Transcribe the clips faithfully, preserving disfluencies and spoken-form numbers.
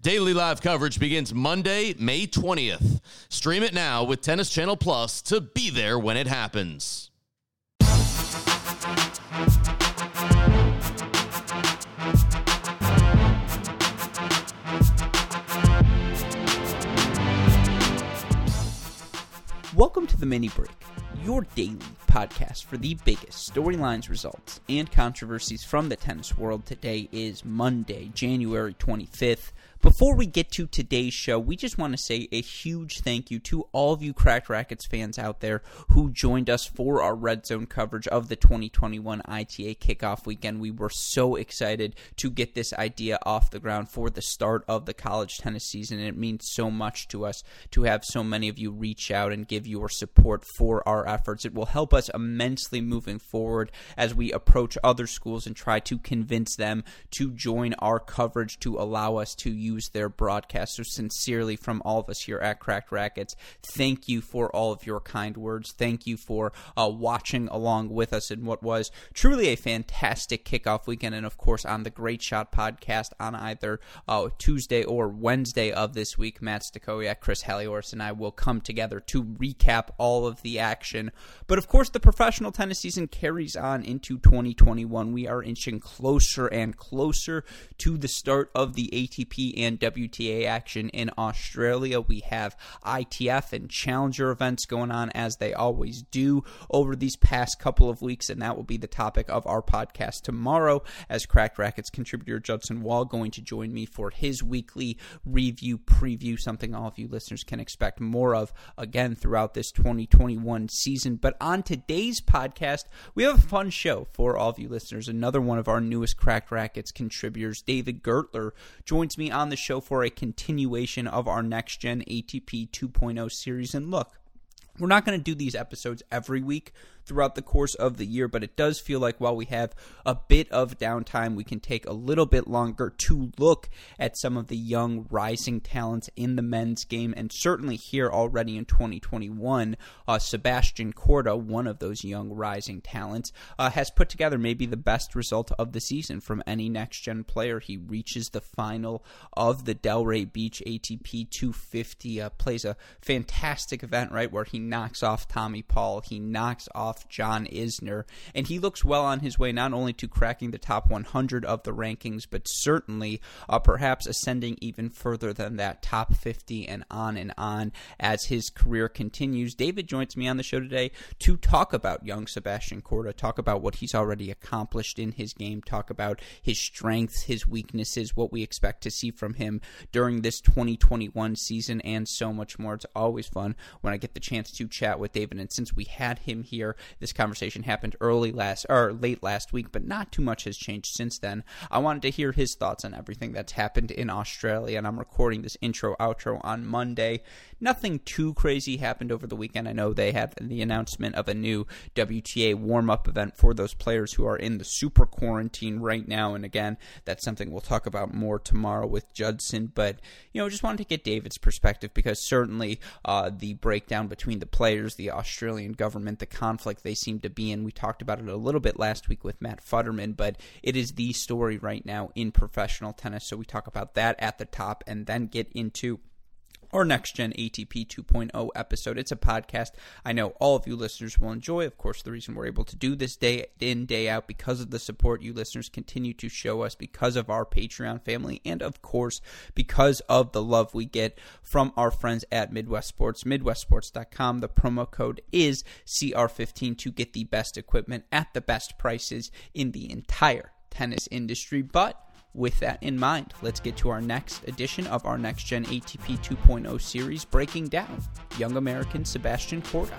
Daily live coverage begins Monday, May twentieth. Stream it now with Tennis Channel Plus to be there when it happens. Welcome to the Mini Break, your daily podcast for the biggest storylines, results, and controversies from the tennis world. Today is Monday, January twenty-fifth. Before we get to today's show, we just want to say a huge thank you to all of you Cracked Rackets fans out there who joined us for our Red Zone coverage of the twenty twenty-one I T A kickoff weekend. We were so excited to get this idea off the ground for the start of the college tennis season. It means so much to us to have so many of you reach out and give your support for our efforts. It will help us immensely moving forward as we approach other schools and try to convince them to join our coverage to allow us to use Use their broadcast. So sincerely, from all of us here at Cracked Rackets, thank you for all of your kind words. Thank you for uh, watching along with us in what was truly a fantastic kickoff weekend. And of course, on the Great Shot podcast on either uh, Tuesday or Wednesday of this week, Matt Stachowiak, Chris Hallioris, and I will come together to recap all of the action. But of course, the professional tennis season carries on into twenty twenty-one. We are inching closer and closer to the start of the A T P and W T A action in Australia. We have I T F and Challenger events going on, as they always do, over these past couple of weeks, and that will be the topic of our podcast tomorrow, as Cracked Rackets contributor Judson Wall going to join me for his weekly review preview, something all of you listeners can expect more of, again, throughout this twenty twenty-one season. But on today's podcast, we have a fun show for all of you listeners. Another one of our newest Cracked Rackets contributors, David Gertler, joins me on on the show for a continuation of our Next Gen A T P two point oh series. And look, we're not going to do these episodes every week throughout the course of the year, but it does feel like while we have a bit of downtime, we can take a little bit longer to look at some of the young rising talents in the men's game. And certainly here already in twenty twenty-one, uh, Sebastian Korda, one of those young rising talents, uh, has put together maybe the best result of the season from any next-gen player. He reaches the final of the Delray Beach A T P two fifty, uh, plays a fantastic event, right, where he knocks off Tommy Paul, he knocks off John Isner, and he looks well on his way not only to cracking the top one hundred of the rankings, but certainly uh, perhaps ascending even further than that, top fifty and on and on as his career continues. David joins me on the show today to talk about young Sebastian Korda, talk about what he's already accomplished in his game, talk about his strengths, his weaknesses, what we expect to see from him during this twenty twenty-one season, and so much more. It's always fun when I get the chance to chat with David, and since we had him here, this conversation happened early last or late last week, but not too much has changed since then. I wanted to hear his thoughts on everything that's happened in Australia, and I'm recording this intro outro on Monday. Nothing too crazy happened over the weekend. I know they had the announcement of a new W T A warm-up event for those players who are in the super quarantine right now, and again, that's something we'll talk about more tomorrow with Judson. But you know, just wanted to get David's perspective, because certainly uh, the breakdown between the players, the Australian government, the conflict like they seem to be in. We talked about it a little bit last week with Matt Futterman, but it is the story right now in professional tennis. So we talk about that at the top and then get into our Next Gen A T P two point oh episode. It's a podcast I know all of you listeners will enjoy. Of course, the reason we're able to do this day in, day out, because of the support you listeners continue to show us, because of our Patreon family, and of course, because of the love we get from our friends at Midwest Sports, midwest sports dot com. The promo code is C R fifteen to get the best equipment at the best prices in the entire tennis industry. But with that in mind, let's get to our next edition of our Next Gen A T P two point oh series, breaking down young American Sebastian Korda.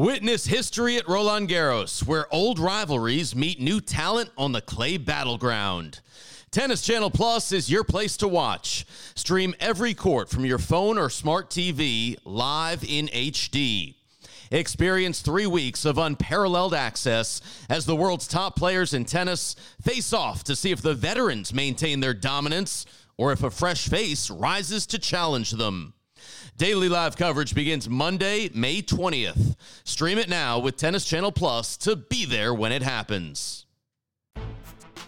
Witness history at Roland Garros, where old rivalries meet new talent on the clay battleground. Tennis Channel Plus is your place to watch. Stream every court from your phone or smart T V live in H D. Experience three weeks of unparalleled access as the world's top players in tennis face off to see if the veterans maintain their dominance or if a fresh face rises to challenge them. Daily live coverage begins Monday, May twentieth. Stream it now with Tennis Channel Plus to be there when it happens.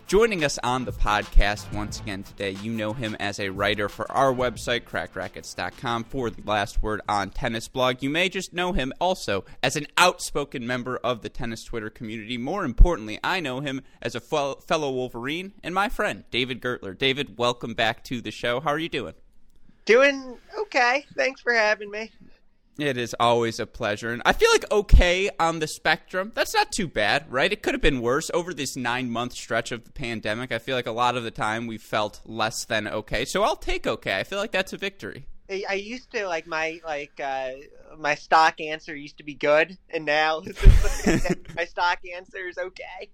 Joining us on the podcast once again today, you know him as a writer for our website, cracked rackets dot com, for the Last Word on Tennis blog. You may just know him also as an outspoken member of the tennis Twitter community. More importantly, I know him as a fellow Wolverine and my friend, David Gertler. David, welcome back to the show. How are you doing? Doing okay. Thanks for having me. It is always a pleasure. And I feel like okay on the spectrum. That's not too bad, right? It could have been worse over this nine-month stretch of the pandemic. I feel like a lot of the time we felt less than okay. So I'll take okay. I feel like that's a victory. I used to, like, my like uh, my stock answer used to be good, and now my stock answer is okay.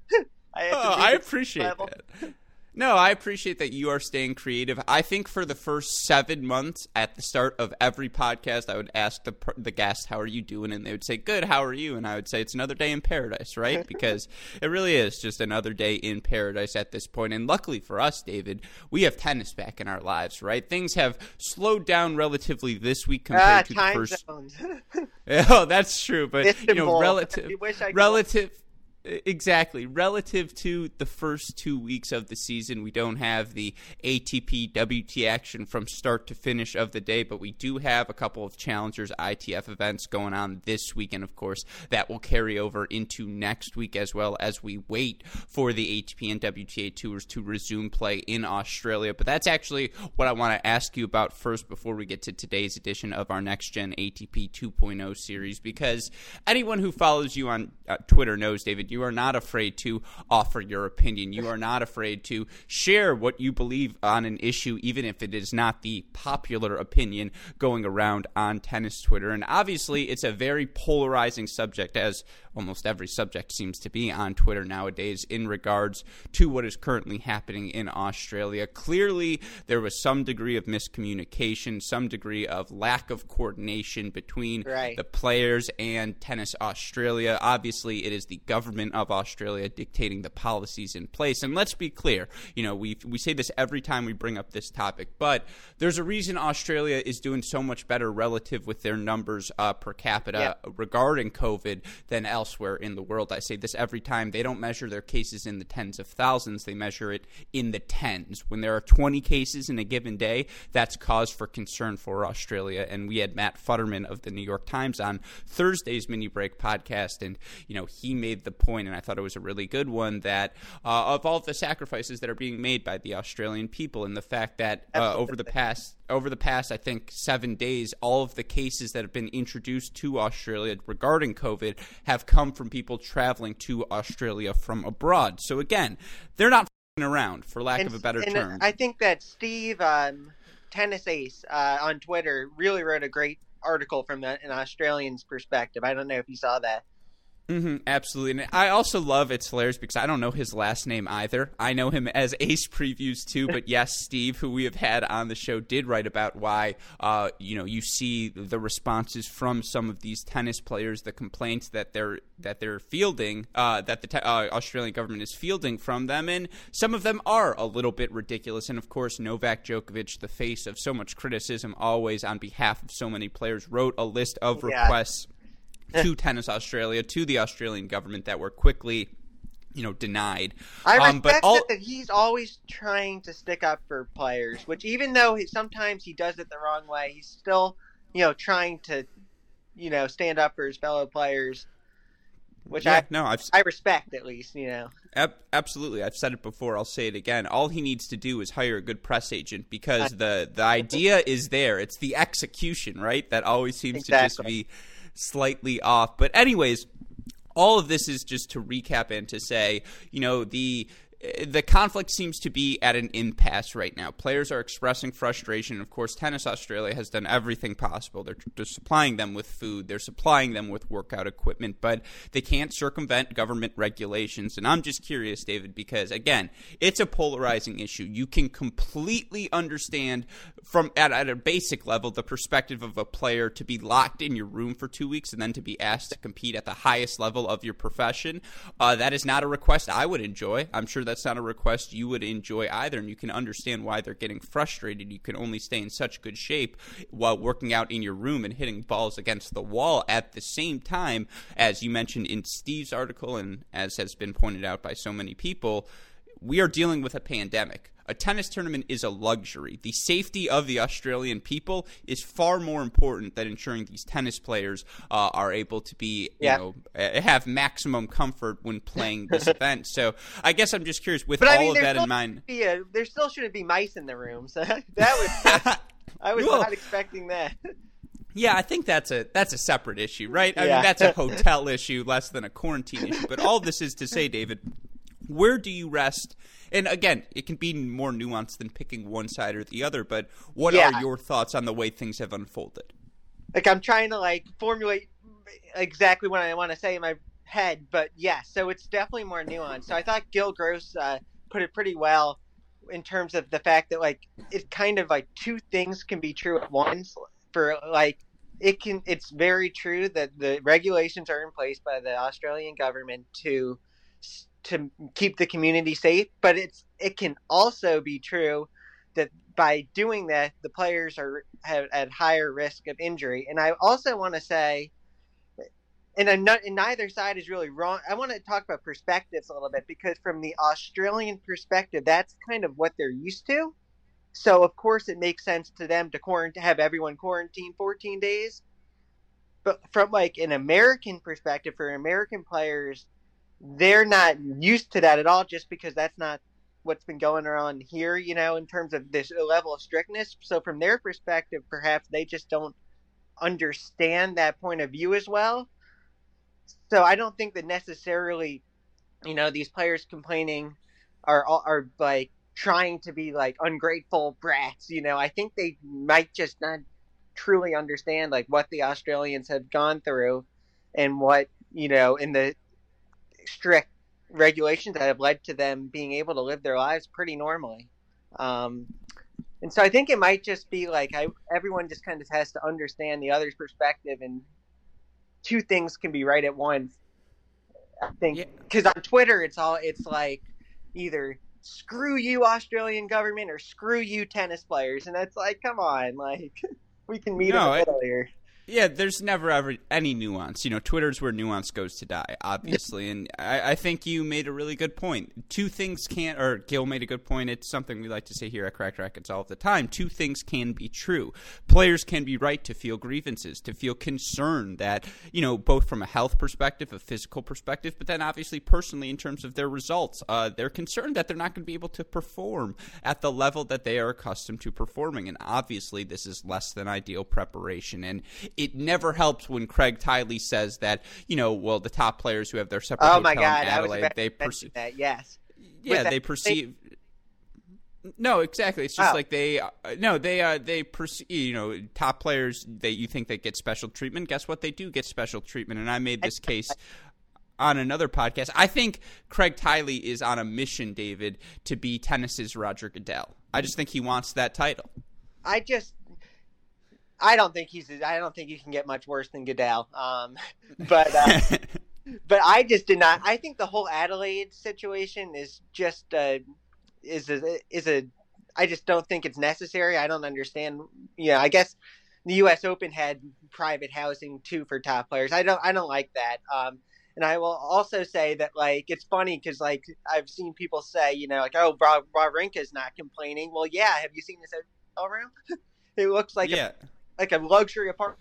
I have to oh, I appreciate level. that. No, I appreciate that you are staying creative. I think for the first seven months at the start of every podcast, I would ask the the guests, how are you doing? And they would say, good, how are you? And I would say, it's another day in paradise, right? Because it really is just another day in paradise at this point. And luckily for us, David, we have tennis back in our lives, right? Things have slowed down relatively this week compared ah, to the first. Time zones. Oh, that's true. But, Istanbul. you know, relative, I I relative. Exactly. Relative to the first two weeks of the season, we don't have the A T P W T A action from start to finish of the day, but we do have a couple of Challengers I T F events going on this week, and of course, that will carry over into next week as well as we wait for the A T P and W T A tours to resume play in Australia. But that's actually what I want to ask you about first before we get to today's edition of our Next Gen A T P two point oh series, because anyone who follows you on uh, Twitter knows, David, you You are not afraid to offer your opinion. You are not afraid to share what you believe on an issue, even if it is not the popular opinion going around on tennis Twitter. And obviously, it's a very polarizing subject, as almost every subject seems to be on Twitter nowadays in regards to what is currently happening in Australia. Clearly, there was some degree of miscommunication, some degree of lack of coordination between right. the players and Tennis Australia. Obviously, it is the government of Australia dictating the policies in place. And let's be clear, you know, we we say this every time we bring up this topic, but there's a reason Australia is doing so much better relative with their numbers uh, per capita yeah. regarding COVID than elsewhere in the world. I say this every time. They don't measure their cases in the tens of thousands. They measure it in the tens. When there are twenty cases in a given day, that's cause for concern for Australia. And we had Matt Futterman of the New York Times on Thursday's Mini Break podcast, and, you know, he made the point, and I thought it was a really good one, that uh, of all the sacrifices that are being made by the Australian people, and the fact that uh, over the past over the past I think seven days, all of the cases that have been introduced to Australia regarding COVID have come from people traveling to Australia from abroad. So again, they're not f***ing around, for lack and, of a better and term. I think that Steve um, Tennis Ace uh, on Twitter really wrote a great article from an Australian's perspective. I don't know if you saw that. Mm-hmm, absolutely. And I also love, it's hilarious because I don't know his last name either. I know him as Ace Previews too, but yes, Steve, who we have had on the show, did write about why, uh, you know, you see the responses from some of these tennis players, the complaints that they're that they're fielding, uh, that the te- uh, Australian government is fielding from them, and some of them are a little bit ridiculous. And of course, Novak Djokovic, the face of so much criticism always on behalf of so many players, wrote a list of requests. Yeah. to Tennis Australia, to the Australian government, that were quickly, you know, denied. I respect um, but all- that he's always trying to stick up for players, which even though he, sometimes he does it the wrong way, he's still, you know, trying to, you know, stand up for his fellow players. Which yeah, I no, I've, I respect, at least, you know. Ab- absolutely. I've said it before. I'll say it again. All he needs to do is hire a good press agent, because the, the idea is there. It's the execution, right? That always seems exactly. to just be slightly off. But anyways, all of this is just to recap and to say, you know, the the conflict seems to be at an impasse right now. Players are expressing frustration. Of course, Tennis Australia has done everything possible. They're, they're supplying them with food. They're supplying them with workout equipment, but they can't circumvent government regulations. And I'm just curious, David, because, again, it's a polarizing issue. You can completely understand from at, at a basic level the perspective of a player to be locked in your room for two weeks and then to be asked to compete at the highest level of your profession. Uh, that is not a request I would enjoy. I'm sure that's not a request you would enjoy either, and you can understand why they're getting frustrated. You can only stay in such good shape while working out in your room and hitting balls against the wall at the same time, as you mentioned in Steve's article and as has been pointed out by so many people, we are dealing with a pandemic. A tennis tournament is a luxury. The safety of the Australian people is far more important than ensuring these tennis players uh, are able to be, yeah. you know, have maximum comfort when playing this event. So I guess I'm just curious, with but, all I mean, of that in mind. A, there still shouldn't be mice in the room. So that was I was well, not expecting that. Yeah, I think that's a that's a separate issue, right? I yeah. mean, that's a hotel issue, less than a quarantine issue. But all this is to say, David, where do you rest? And again, it can be more nuanced than picking one side or the other, but what yeah. are your thoughts on the way things have unfolded? Like, I'm trying to, like, formulate exactly what I want to say in my head, but yes, yeah, so it's definitely more nuanced. So I thought Gil Gross uh, put it pretty well in terms of the fact that, like, it's kind of like two things can be true at once. For, like, it can, it's very true that the regulations are in place by the Australian government to to keep the community safe, but it's it can also be true that by doing that, the players are have, at higher risk of injury. And I also want to say, and I'm not, and neither side is really wrong. I want to talk about perspectives a little bit, because from the Australian perspective, that's kind of what they're used to. So of course it makes sense to them to quarantine, have everyone quarantine fourteen days. But from like an American perspective, for American players, they're not used to that at all, just because that's not what's been going on here, you know, in terms of this level of strictness. So from their perspective, perhaps they just don't understand that point of view as well. So I don't think that necessarily, you know, these players complaining are, are like trying to be like ungrateful brats, you know. I think they might just not truly understand like what the Australians have gone through and what, you know, in the strict regulations that have led to them being able to live their lives pretty normally. Um, and so I think it might just be like I, everyone just kind of has to understand the other's perspective, and two things can be right at once, I think. Because yeah. on Twitter, it's all it's like either screw you Australian government or screw you tennis players. And that's like, come on, like we can meet no, in the middle here. Yeah, there's never ever any nuance. You know, Twitter's where nuance goes to die, obviously. And I, I think you made a really good point. Two things can't – or Gil made a good point. It's something we like to say here at Cracked Rackets all the time. Two things can be true. Players can be right to feel grievances, to feel concern that, you know, both from a health perspective, a physical perspective, but then obviously personally in terms of their results. Uh, they're concerned that they're not going to be able to perform at the level that they are accustomed to performing. And obviously this is less than ideal preparation. And – it never helps when Craig Tiley says that, you know, well, the top players who have their separate oh my hotel God, in Adelaide, they perceive that. Yes. Yeah, that, they perceive. They- No, exactly. It's just oh. like they uh, – no, they uh, they perceive – you know, top players, they, you think they get special treatment. Guess what? They do get special treatment. And I made this case – on another podcast, I think Craig Tiley is on a mission, David, to be tennis's Roger Goodell. I just think he wants that title. I just – I don't think he's. I don't think you can get much worse than Goodell. Um, but uh, but I just did not. I think the whole Adelaide situation is just uh, is a, is a. I just don't think it's necessary. I don't understand. Yeah, I guess the U S Open had private housing too for top players. I don't. I don't like that. Um, and I will also say that like it's funny because like I've seen people say, you know, like, oh, Wawrinka's not complaining. Well, yeah. Have you seen this hotel room? It looks like yeah. a, like a luxury apartment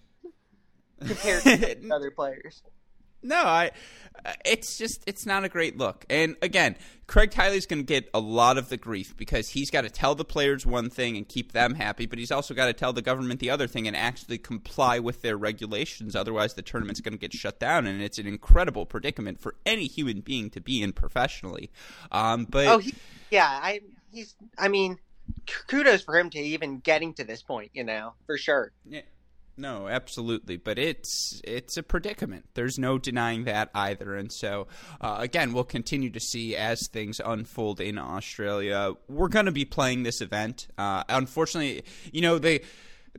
compared to other players. No, I. It's just, it's not a great look. And again, Craig Tiley's going to get a lot of the grief because he's got to tell the players one thing and keep them happy, but he's also got to tell the government the other thing and actually comply with their regulations. Otherwise, the tournament's going to get shut down, and it's an incredible predicament for any human being to be in professionally. Um, but oh, he, yeah, I, he's. I mean, kudos for him to even getting to this point, you know, for sure. Yeah. No, absolutely. But it's it's a predicament. There's no denying that either. And so, uh, again, we'll continue to see as things unfold in Australia. We're going to be playing this event. Uh, unfortunately, you know, they –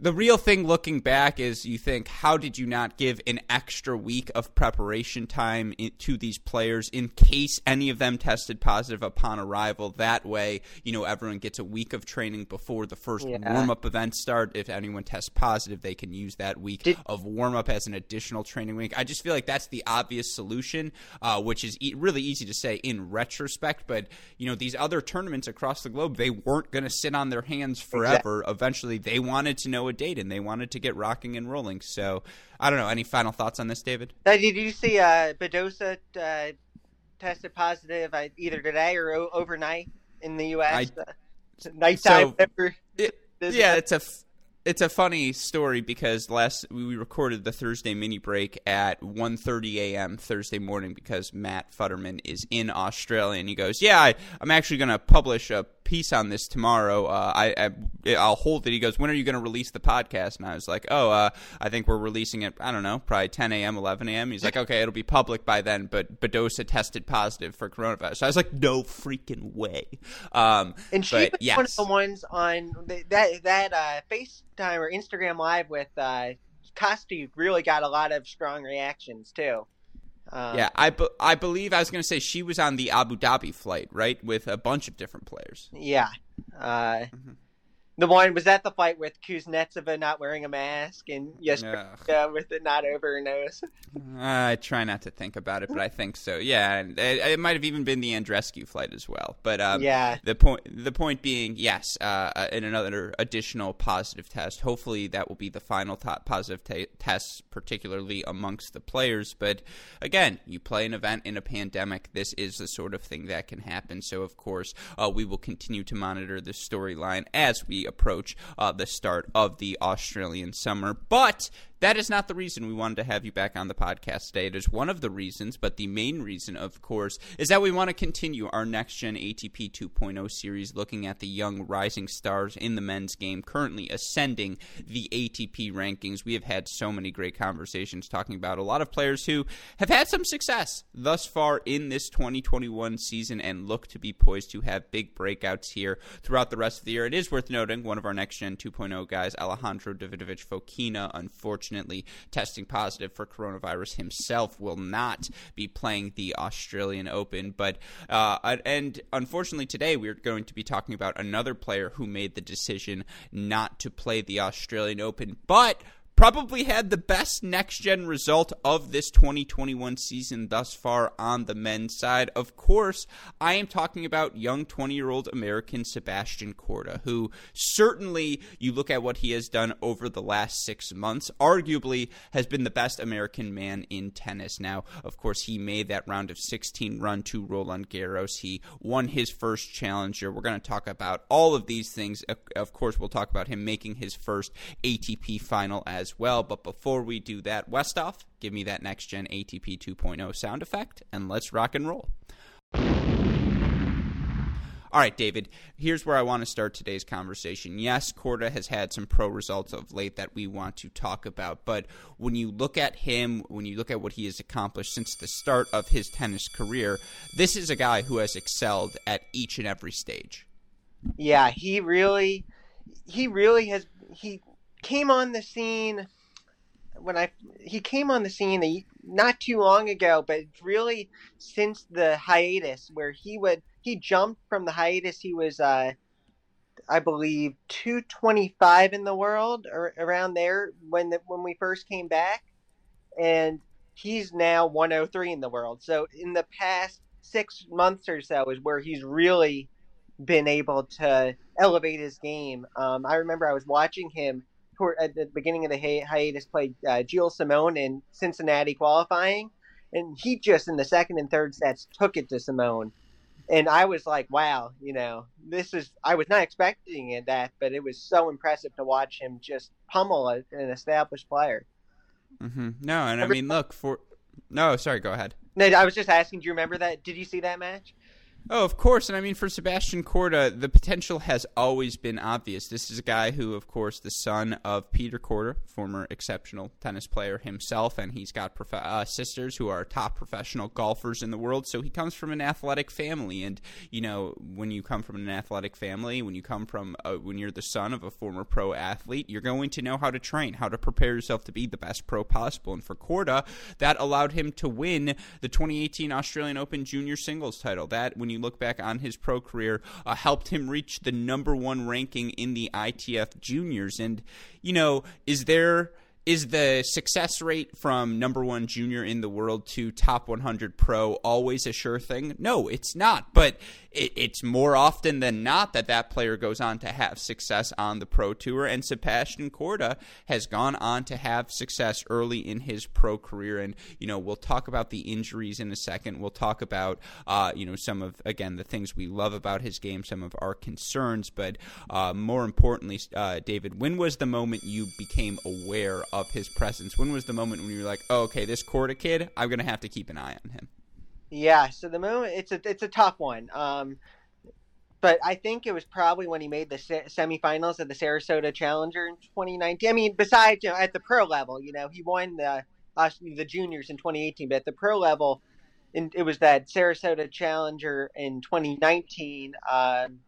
the real thing looking back is you think, how did you not give an extra week of preparation time in, to these players in case any of them tested positive upon arrival? That way, you know, everyone gets a week of training before the first yeah. warm-up events start. If anyone tests positive, they can use that week did- of warm-up as an additional training week. I just feel like that's the obvious solution, uh, which is e- really easy to say in retrospect. But, you know, these other tournaments across the globe, they weren't going to sit on their hands forever. Exactly. Eventually, they wanted to know a date, and they wanted to get rocking and rolling. So I don't know. Any final thoughts on this, David? Now, did you see uh, Badosa uh, tested positive either today or o- overnight in the U S? I, uh, nighttime. So it, yeah, night. it's a it's a funny story because last we recorded the Thursday mini break at one thirty a.m. Thursday morning because Matt Futterman is in Australia, and he goes, "Yeah, I, I'm actually going to publish a piece on this tomorrow. Uh, I, I, I'll hold it." He goes, "When are you going to release the podcast?" And I was like, oh, uh, I think we're releasing it, I don't know, probably ten a.m., eleven a.m. He's like, okay, it'll be public by then, but Badosa tested positive for coronavirus. So I was like, no freaking way. Um, and she but, was yes. one of the ones on the, that, that uh, FaceTime or Instagram Live with uh, Costi really got a lot of strong reactions too. Um, yeah, I, be- I believe I was going to say she was on the Abu Dhabi flight, right, with a bunch of different players. Yeah. Uh, mm-hmm. The one – was that the fight with Kuznetsova not wearing a mask and yes, uh, with it not over her nose? I try not to think about it, but I think so. Yeah, and it, it might have even been the Andreescu flight as well. But um, yeah. the, point, the point being, yes, uh, in another additional positive test. Hopefully that will be the final t- positive t- test, particularly amongst the players. But again, you play an event in a pandemic. This is the sort of thing that can happen. So, of course, uh, we will continue to monitor this storyline as we approach uh, the start of the Australian summer. But that is not the reason we wanted to have you back on the podcast today. It is one of the reasons, but the main reason, of course, is that we want to continue our Next Gen A T P two point oh series looking at the young rising stars in the men's game currently ascending the A T P rankings. We have had so many great conversations talking about a lot of players who have had some success thus far in this twenty twenty-one season and look to be poised to have big breakouts here throughout the rest of the year. It is worth noting one of our Next Gen two point oh guys, Alejandro Davidovich Fokina, unfortunately, Unfortunately, testing positive for coronavirus himself, will not be playing the Australian Open. But uh, and unfortunately today we're going to be talking about another player who made the decision not to play the Australian Open, but probably had the best next-gen result of this twenty twenty-one season thus far on the men's side. Of course, I am talking about young twenty-year-old American Sebastian Korda, who certainly, you look at what he has done over the last six months, arguably has been the best American man in tennis. Now, of course, he made that round of sixteen run to Roland Garros. He won his first Challenger. We're going to talk about all of these things. Of course, we'll talk about him making his first A T P final as well, but before we do that, Westhoff, give me that Next Gen A T P two point oh sound effect, and let's rock and roll. All right, David, here's where I want to start today's conversation. Yes, Korda has had some pro results of late that we want to talk about, but when you look at him, when you look at what he has accomplished since the start of his tennis career, this is a guy who has excelled at each and every stage. Yeah, he really, he really has, he came on the scene when I he came on the scene not too long ago, but really since the hiatus where he would he jumped from the hiatus. He was uh I believe two twenty-five in the world or around there when the, when we first came back, and he's now one oh three in the world. So in the past six months or so is where he's really been able to elevate his game. um I remember I was watching him at the beginning of the hi- hiatus played uh, Gilles Simon in Cincinnati qualifying, And he just in the second and third sets took it to Simone. And I was like, wow, you know, this is, I was not expecting it that, but it was so impressive to watch him just pummel a, an established player. Mm-hmm. No, and remember, I mean, look, for, no, sorry, go ahead. No, I was just asking, do you remember that? Did you see that match? Oh, of course. And I mean, for Sebastian Korda, the potential has always been obvious. This is a guy who, of course, the son of Peter Korda, former exceptional tennis player himself, and he's got prof- uh, sisters who are top professional golfers in the world. So he comes from an athletic family. And, you know, when you come from an athletic family, when you come from, a, when you're the son of a former pro athlete, you're going to know how to train, how to prepare yourself to be the best pro possible. And for Korda, that allowed him to win the twenty eighteen Australian Open junior singles title. That, when you look back on his pro career, uh, helped him reach the number one ranking in the I T F juniors. And, you know, is there is the success rate from number one junior in the world to top one hundred pro always a sure thing? No, it's not. But it, it's more often than not that that player goes on to have success on the pro tour. And Sebastian Korda has gone on to have success early in his pro career. And, you know, we'll talk about the injuries in a second. We'll talk about, uh, you know, some of, again, the things we love about his game, some of our concerns. But uh, more importantly, uh, David, when was the moment you became aware of of his presence? When was the moment when you were like, oh, okay, this Korda kid, I'm going to have to keep an eye on him? Yeah, so the moment, it's a it's a tough one. Um, but I think it was probably when he made the se- semifinals of the Sarasota Challenger in twenty nineteen. I mean, besides, you know, at the pro level, you know, he won the uh, the juniors in twenty eighteen, but at the pro level, in, it was that Sarasota Challenger in twenty nineteen, um,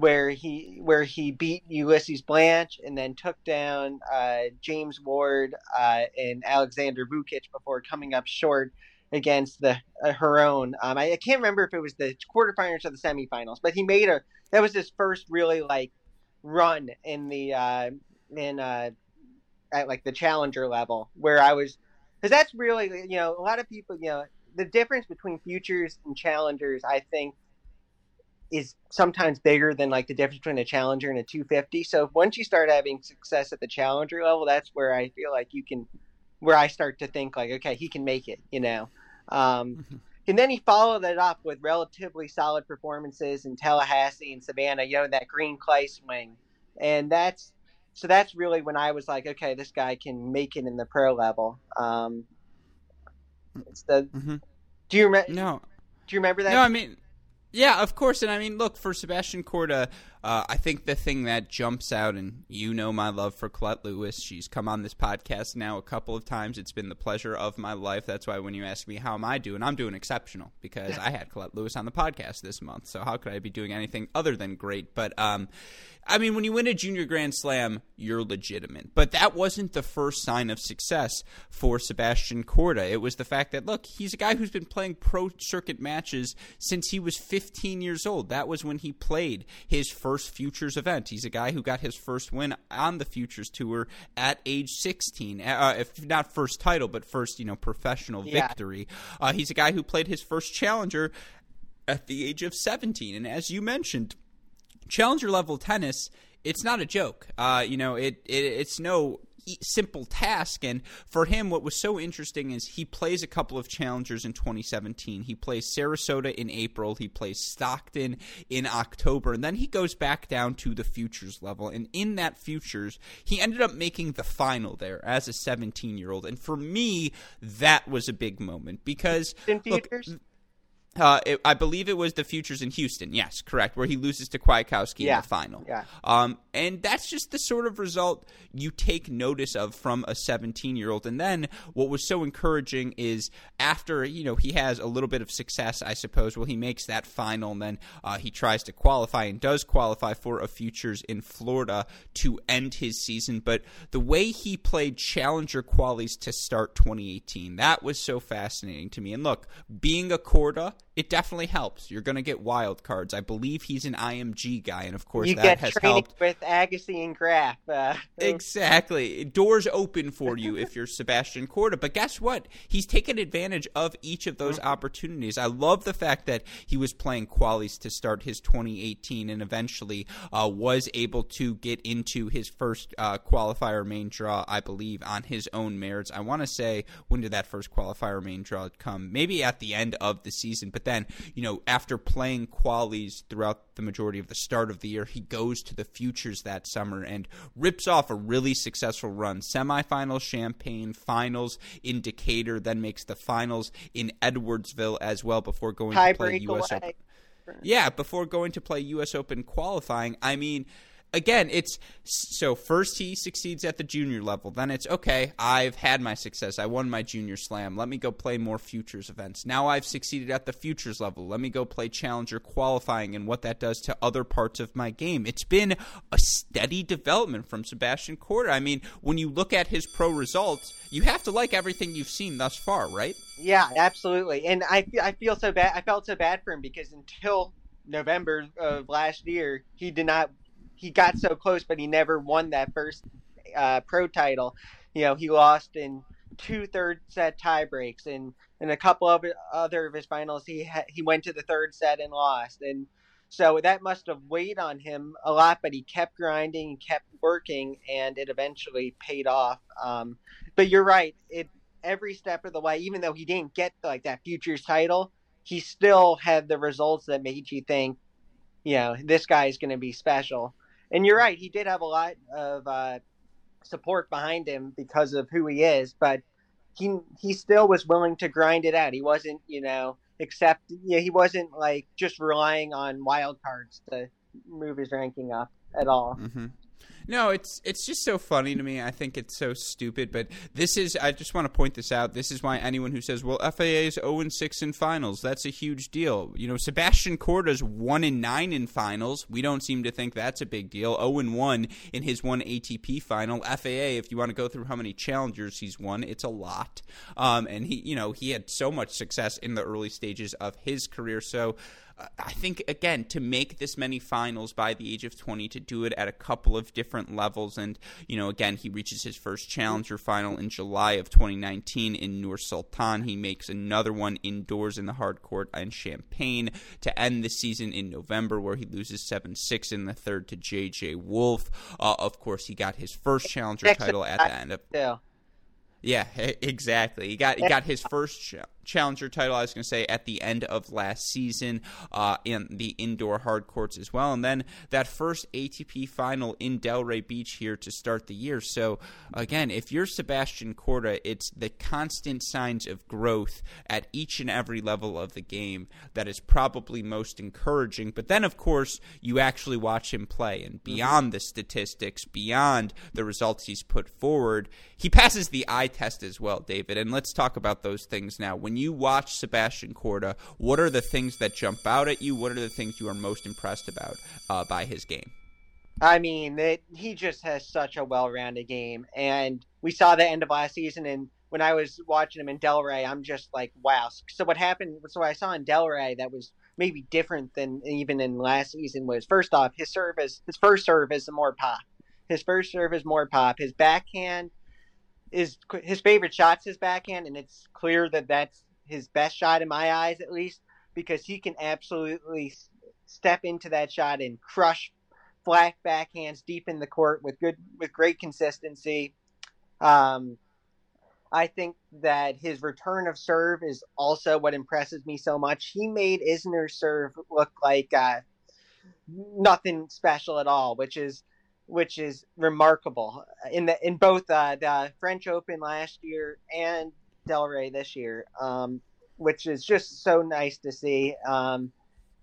where he where he beat Ulysses Blanche and then took down uh, James Ward uh, and Alexander Vukic before coming up short against the uh, Heron. Um, I, I can't remember if it was the quarterfinals or the semifinals, but he made a that was his first really like run in the uh, in uh, at like the challenger level, where I was, because that's really, you know, a lot of people, you know, the difference between futures and challengers, I think, is sometimes bigger than like the difference between a challenger and a two fifty. So once you start having success at the challenger level, that's where I feel like you can, where I start to think like, okay, he can make it, you know? Um, mm-hmm. And then he followed that up with relatively solid performances in Tallahassee and Savannah, you know, that green clay swing. And that's, so that's really when I was like, okay, this guy can make it in the pro level. Um, it's the, mm-hmm. do you remember? No. Do you remember that? No, I mean, yeah, of course. And I mean, look, for Sebastian Korda, uh, I think the thing that jumps out, and you know my love for Colette Lewis, she's come on this podcast now a couple of times. It's been the pleasure of my life. That's why when you ask me how am I doing, I'm doing exceptional, because I had Colette Lewis on the podcast this month. So how could I be doing anything other than great? But um, I mean, when you win a junior Grand Slam, you're legitimate. But that wasn't the first sign of success for Sebastian Korda. It was the fact that, look, he's a guy who's been playing pro circuit matches since he was fifteen. fifteen years old. That was when he played his first futures event. He's a guy who got his first win on the futures tour at age sixteen, uh, if not first title, but first, you know, professional yeah. victory. Uh, he's a guy who played his first challenger at the age of seventeen. And as you mentioned, challenger level tennis, it's not a joke. Uh, you know, it, it it's no simple task. And for him, what was so interesting is he plays a couple of challengers in twenty seventeen. He plays Sarasota in April. He plays Stockton in October. And then he goes back down to the futures level. And in that futures, he ended up making the final there as a seventeen-year-old. And for me, that was a big moment because – in futures? Look, Uh, it, I believe it was the futures in Houston. Yes, correct, where he loses to Kwiatkowski yeah. in the final. Yeah. Um, and that's just the sort of result you take notice of from a seventeen-year-old. And then what was so encouraging is after, you know, he has a little bit of success, I suppose. Well, he makes that final, and then uh, he tries to qualify and does qualify for a futures in Florida to end his season. But the way he played challenger qualies to start twenty eighteen, that was so fascinating to me. And look, being a Korda it definitely helps. You're going to get wild cards. I believe he's an I M G guy, and of course you that has helped. You get traded with Agassi and Graf. Uh, exactly. Doors open for you if you're Sebastian Korda. But guess what? He's taken advantage of each of those opportunities. I love the fact that he was playing qualies to start his twenty eighteen and eventually uh, was able to get into his first uh, qualifier main draw, I believe, on his own merits. I want to say, when did that first qualifier main draw come? Maybe at the end of the season, but then, you know, after playing qualies throughout the majority of the start of the year, he goes to the futures that summer and rips off a really successful run. Semifinals, Champaign, finals in Decatur, then makes the finals in Edwardsville as well before going High to play U S Open. Yeah, before going to play U S Open qualifying. I mean, again, it's so first he succeeds at the junior level. Then it's, okay, I've had my success. I won my junior slam. Let me go play more futures events. Now I've succeeded at the futures level. Let me go play challenger qualifying and what that does to other parts of my game. It's been a steady development from Sebastian Korda. I mean, when you look at his pro results, you have to like everything you've seen thus far, right? Yeah, absolutely. And I, I feel so bad. I felt so bad for him because until November of last year, he did not – he got so close, but he never won that first uh, pro title. You know, he lost in two third set tie breaks, and in a couple of other of his finals, he ha- he went to the third set and lost. And so that must have weighed on him a lot, but he kept grinding, kept working, and it eventually paid off. Um, but you're right, it every step of the way, even though he didn't get like that futures title, he still had the results that made you think, you know, this guy is going to be special. And you're right, he did have a lot of uh, support behind him because of who he is, but he he still was willing to grind it out. He wasn't, you know, except yeah, he wasn't like just relying on wild cards to move his ranking up at all. Mm-hmm. No, it's it's just so funny to me. I think it's so stupid, but this is – I just want to point this out. This is why anyone who says, well, F A A is oh and six in finals. That's a huge deal. You know, Sebastian Korda's one and nine in finals. We don't seem to think that's a big deal. oh and one in his one A T P final. F A A, if you want to go through how many challengers he's won, it's a lot. Um, and, he, you know, he had so much success in the early stages of his career, so – I think, again, to make this many finals by the age of twenty, to do it at a couple of different levels. And, you know, again, he reaches his first Challenger final in July of twenty nineteen in Nur Sultan. He makes another one indoors in the hard court in Champaign to end the season in November, where he loses seven six in the third to J J Wolf. Uh, of course, he got his first Challenger Next title at the end of yeah. Yeah, exactly. He got he got his first challenger title, I was going to say, at the end of last season uh, in the indoor hard courts as well. And then that first A T P final in Delray Beach here to start the year. So, again, if you're Sebastian Korda, it's the constant signs of growth at each and every level of the game that is probably most encouraging. But then, of course, you actually watch him play. And beyond mm-hmm. the statistics, beyond the results he's put forward, he passes the eye test as well, David. And let's talk about those things now. When you watch Sebastian Korda, what are the things that jump out at you? What are the things you are most impressed about uh, by his game? I mean, it, he just has such a well-rounded game. And we saw the end of last season, and when I was watching him in Delray, I'm just like, wow. So what happened, so I saw in Delray that was maybe different than even in last season was, first off, his serve is, his first serve is more pop. His first serve is more pop. His backhand is his favorite shot's his backhand, and it's clear that that's his best shot in my eyes, at least, because he can absolutely step into that shot and crush flat backhands deep in the court with good with great consistency. Um, I think that his return of serve is also what impresses me so much. He made Isner's serve look like uh, nothing special at all, which is. Which is remarkable in the in both uh, the French Open last year and Delray this year, um, which is just so nice to see. Um,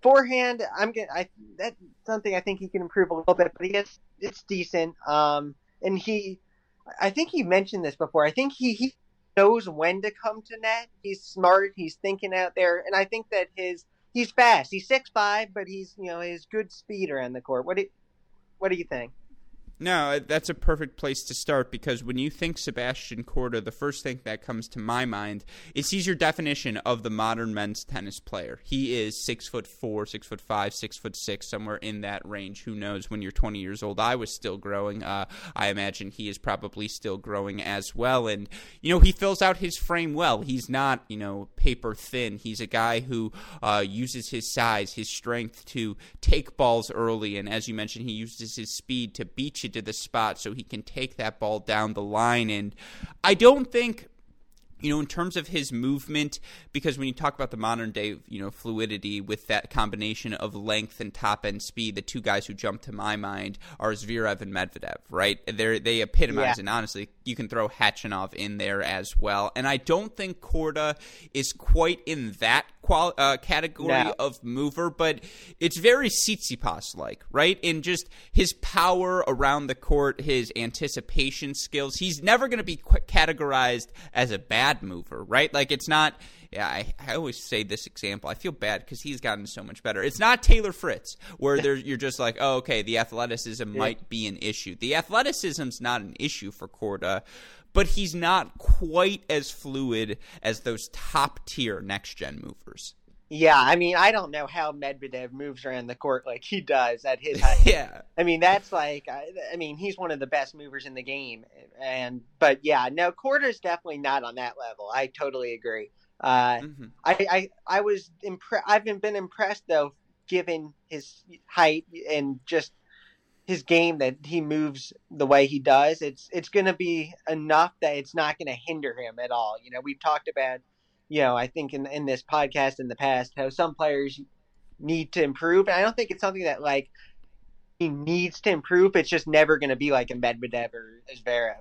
forehand, I'm gonna, I that's something I think he can improve a little bit, but he gets it's decent. Um, and he, I think he mentioned this before. I think he, he knows when to come to net. He's smart. He's thinking out there, and I think that his he's fast. He's six five, but he's you know his good speed around the court. What do What do you think? No, that's a perfect place to start, because when you think Sebastian Korda, the first thing that comes to my mind is he's your definition of the modern men's tennis player. He is six foot four, six foot five, six foot six, somewhere in that range. Who knows? When you're twenty years old, I was still growing. Uh, I imagine he is probably still growing as well. And, you know, he fills out his frame well. He's not, you know, paper thin. He's a guy who uh, uses his size, his strength to take balls early. And as you mentioned, he uses his speed to beat you to the spot so he can take that ball down the line. And I don't think, you know, in terms of his movement, because when you talk about the modern day, you know, fluidity with that combination of length and top end speed, the two guys who jump to my mind are Zverev and Medvedev, right? They're, they epitomize, yeah. And honestly, you can throw Khachanov in there as well. And I don't think Korda is quite in that quali- uh, category no. of mover, but it's very Tsitsipas-like, right? In just his power around the court, his anticipation skills, he's never going to be qu- categorized as a bad mover, right? Like, it's not, yeah, I, I always say this example. I feel bad because he's gotten so much better. It's not Taylor Fritz, where you're just like, oh, okay, the athleticism yeah. might be an issue. The athleticism's not an issue for Korda, but he's not quite as fluid as those top-tier next-gen movers. Yeah, I mean, I don't know how Medvedev moves around the court like he does at his height. Yeah. I mean, that's like, I, I mean, he's one of the best movers in the game. And, but yeah, no, Korda's definitely not on that level. I totally agree. Uh, mm-hmm. I, I, I was impressed. I've been impressed, though, given his height and just his game, that he moves the way he does. It's, it's going to be enough that it's not going to hinder him at all. You know, we've talked about, you know, I think in, in this podcast in the past, how some players need to improve. And I don't think it's something that, like, he needs to improve. It's just never going to be like a Medvedev or a Zverev.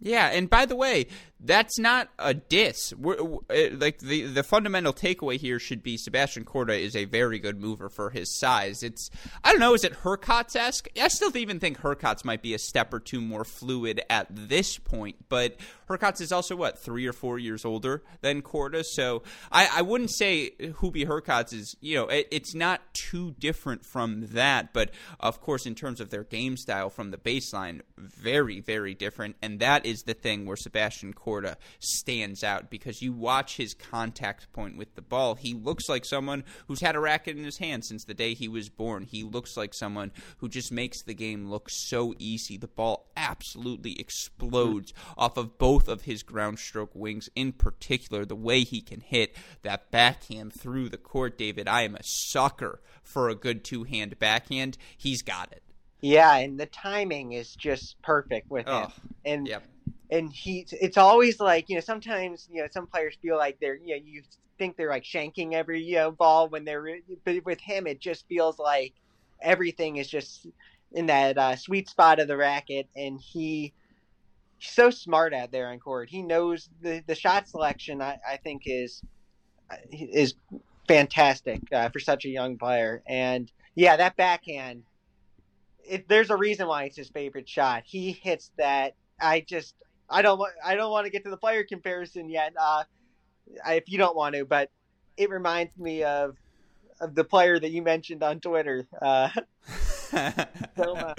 Yeah, and by the way, that's not a diss. We're, we're, like the, the fundamental takeaway here should be Sebastian Korda is a very good mover for his size. It's, I don't know, is it Hurkacz-esque? I still even think Hurkacz might be a step or two more fluid at this point, but Hurkacz is also, what, three or four years older than Korda? So I, I wouldn't say Hubie Hurkacz is, you know, it, it's not too different from that, but of course in terms of their game style from the baseline, very, very different, and that is the thing where Sebastian Korda stands out, because you watch his contact point with the ball. He looks like someone who's had a racket in his hand since the day he was born. He looks like someone who just makes the game look so easy. The ball absolutely explodes off of both of his ground stroke wings, in particular, the way he can hit that backhand through the court, David. I am a sucker for a good two-hand backhand. He's got it. Yeah, and the timing is just perfect with him. Oh, and yep. And he, it's always like, you know, sometimes, you know, some players feel like they're, you know, you think they're like shanking every, you know, ball when they're, but with him, it just feels like everything is just in that uh, sweet spot of the racket. And he, he's so smart out there on court. He knows the, the shot selection, I, I think is, is fantastic uh, for such a young player. And yeah, that backhand, it, there's a reason why it's his favorite shot. He hits that. I just, I don't want, I don't want to get to the player comparison yet. Uh, I, if you don't want to, but it reminds me of, of the player that you mentioned on Twitter. Uh, so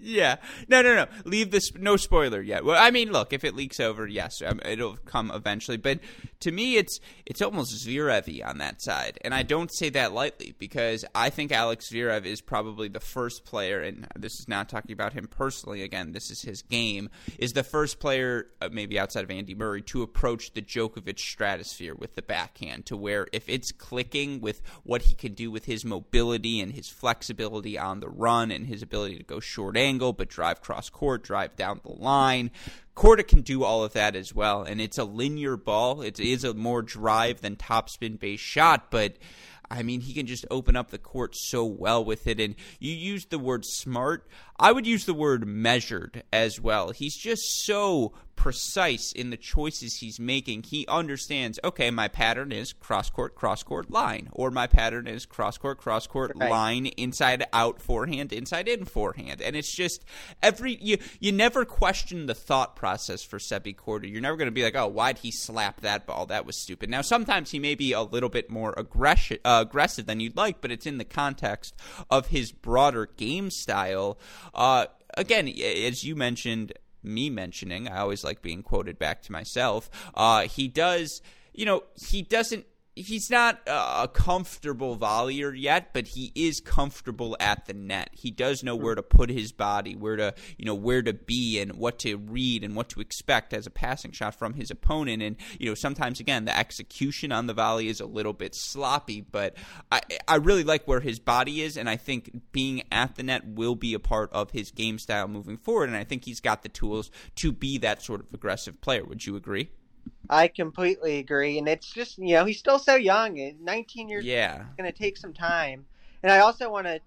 yeah, no, no, no. Leave this, no spoiler yet. Well, I mean, look, if it leaks over, yes, it'll come eventually. But to me, it's it's almost Zverev-y on that side, and I don't say that lightly, because I think Alex Zverev is probably the first player, and this is not talking about him personally. Again, this is his game. Is the first player, uh, maybe outside of Andy Murray, to approach the Djokovic stratosphere with the backhand, to where if it's clicking with what he can do with his mobility and his flexibility on the run and his ability to go short. Short angle, but drive cross court, drive down the line. Korda can do all of that as well, and it's a linear ball. It is a more drive than topspin based shot, but I mean, he can just open up the court so well with it. And you use the word smart. I would use the word measured as well. He's just so precise in the choices he's making. He understands, okay, my pattern is cross-court, cross-court, line. Or my pattern is cross-court, cross-court, right. Line, inside, out, forehand, inside, in, forehand. And it's just every – you you never question the thought process for Sebi Korda. You're never going to be like, oh, why'd he slap that ball? That was stupid. Now, sometimes he may be a little bit more aggression, uh, aggressive than you'd like, but it's in the context of his broader game style. Uh, again, as you mentioned, me mentioning, I always like being quoted back to myself, uh, he does, you know, he doesn't, he's not a comfortable volleyer yet, but he is comfortable at the net. He does know where to put his body, where to, you know, where to be and what to read and what to expect as a passing shot from his opponent. And, you know, sometimes, again, the execution on the volley is a little bit sloppy, but I, I really like where his body is, and I think being at the net will be a part of his game style moving forward, and I think he's got the tools to be that sort of aggressive player. Would you agree? I completely agree, and it's just, you know, he's still so young, nineteen years old, yeah. It's going to take some time. And I also want to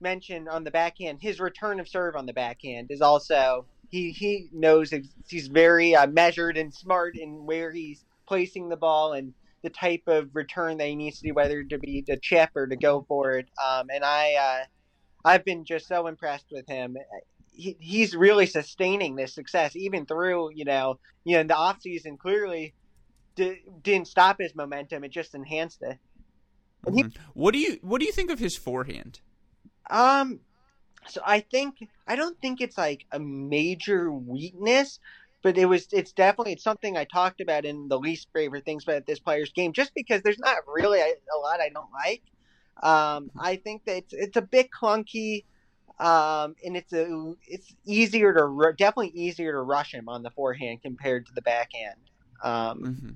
mention on the backhand, his return of serve on the backhand is also, he, he knows he's very uh, measured and smart in where he's placing the ball and the type of return that he needs to do, whether to be to chip or to go for it. Um, and I, uh, I've been just so impressed with him. He, he's really sustaining this success even through, you know, you know, in the off season clearly di- didn't stop his momentum. It just enhanced it. And he, mm-hmm. What do you, what do you think of his forehand? Um, so I think, I don't think it's like a major weakness, but it was, it's definitely, it's something I talked about in the least favorite things about this player's game, just because there's not really a, a lot I don't like. Um, I think that it's, it's a bit clunky. Um, and it's a, it's easier to ru- definitely easier to rush him on the forehand compared to the backhand. Um, mm-hmm.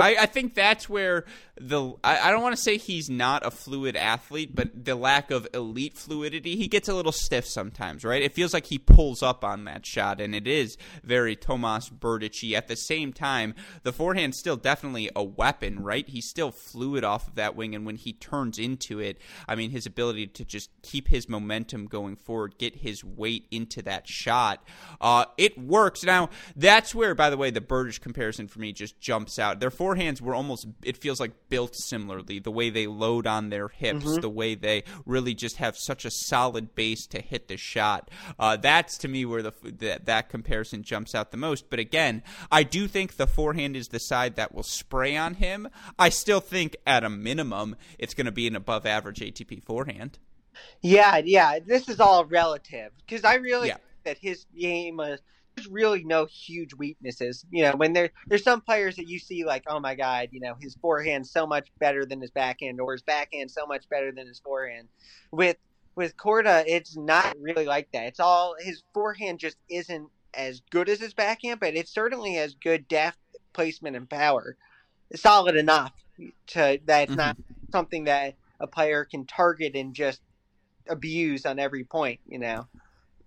I, I think that's where the – I don't want to say he's not a fluid athlete, but the lack of elite fluidity, he gets a little stiff sometimes, right? It feels like he pulls up on that shot, and it is very Tomas Berdych. At the same time, the forehand's still definitely a weapon, right? He's still fluid off of that wing, and when he turns into it, I mean, his ability to just keep his momentum going forward, get his weight into that shot, uh, it works. Now, that's where, by the way, the Berdych comparison for me just jumps out. Therefore, forehands were almost, it feels like, built similarly. The way they load on their hips, mm-hmm. the way they really just have such a solid base to hit the shot. Uh, that's, to me, where the, the that comparison jumps out the most. But again, I do think the forehand is the side that will spray on him. I still think, at a minimum, it's going to be an above-average A T P forehand. Yeah, yeah. This is all relative. Because I really yeah. think that his game was... There's really no huge weaknesses. You know, when there there's some players that you see like, oh my God, you know, his forehand's so much better than his backhand, or his backhand so much better than his forehand. With with Korda, it's not really like that. It's all his forehand just isn't as good as his backhand, but it certainly has good depth, placement, and power. It's solid enough to that it's mm-hmm. not something that a player can target and just abuse on every point, you know.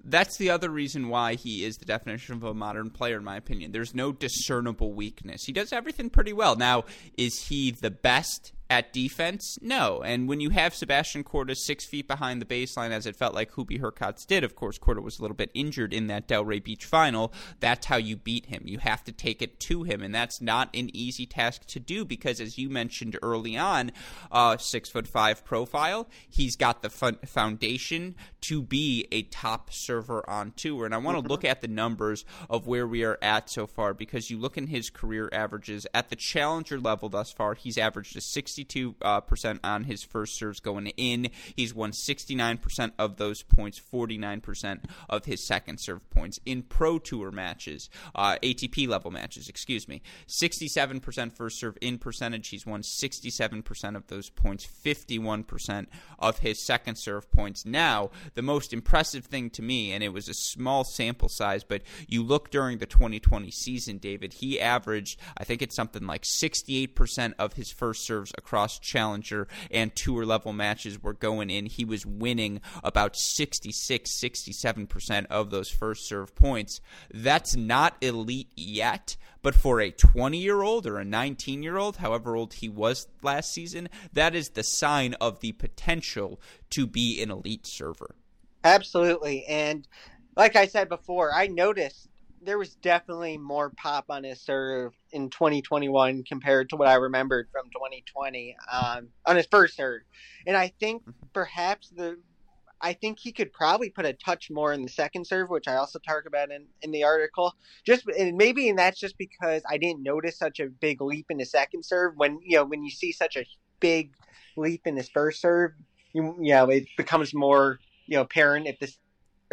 That's the other reason why he is the definition of a modern player, in my opinion. There's no discernible weakness. He does everything pretty well. Now, is he the best at defense? No. And when you have Sebastian Korda six feet behind the baseline, as it felt like Hubie Hurkacz did, of course, Korda was a little bit injured in that Delray Beach final. That's how you beat him. You have to take it to him, and that's not an easy task to do because, as you mentioned early on, uh, six foot five profile, he's got the fun- foundation to be a top server on tour. And I want to look at the numbers of where we are at so far, because you look in his career averages at the challenger level thus far, he's averaged a sixty-two percent uh, on his first serves going in. He's won sixty-nine percent of those points, forty-nine percent of his second serve points. In pro tour matches, uh, A T P level matches, excuse me, sixty-seven percent first serve in percentage. He's won sixty-seven percent of those points, fifty-one percent of his second serve points. Now, the most impressive thing to me, and it was a small sample size, but you look during the twenty twenty season, David, he averaged, I think it's something like sixty-eight percent of his first serves across challenger and tour level matches were going in. He was winning about sixty-six, sixty-seven percent of those first serve points. That's not elite yet, but for a twenty-year-old or a nineteen-year-old, however old he was last season, that is the sign of the potential to be an elite server. Absolutely. And like I said before, I noticed there was definitely more pop on his serve in twenty twenty-one compared to what I remembered from twenty twenty um, on his first serve. And I think perhaps the – I think he could probably put a touch more in the second serve, which I also talk about in, in the article. Just and maybe and that's just because I didn't notice such a big leap in the second serve. When, you know, when you see such a big leap in his first serve, you, you know, it becomes more – you know, parent if this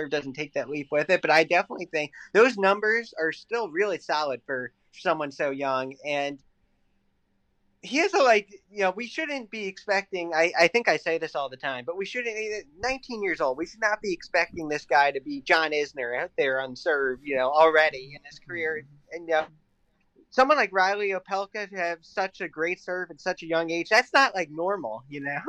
doesn't take that leap with it. But I definitely think those numbers are still really solid for someone so young. And he is a, like, you know, we shouldn't be expecting, I, I think I say this all the time, but we shouldn't, nineteen years old, we should not be expecting this guy to be John Isner out there on serve, you know, already in his career. And, you know, someone like Riley Opelka to have such a great serve at such a young age, that's not, like, normal, you know?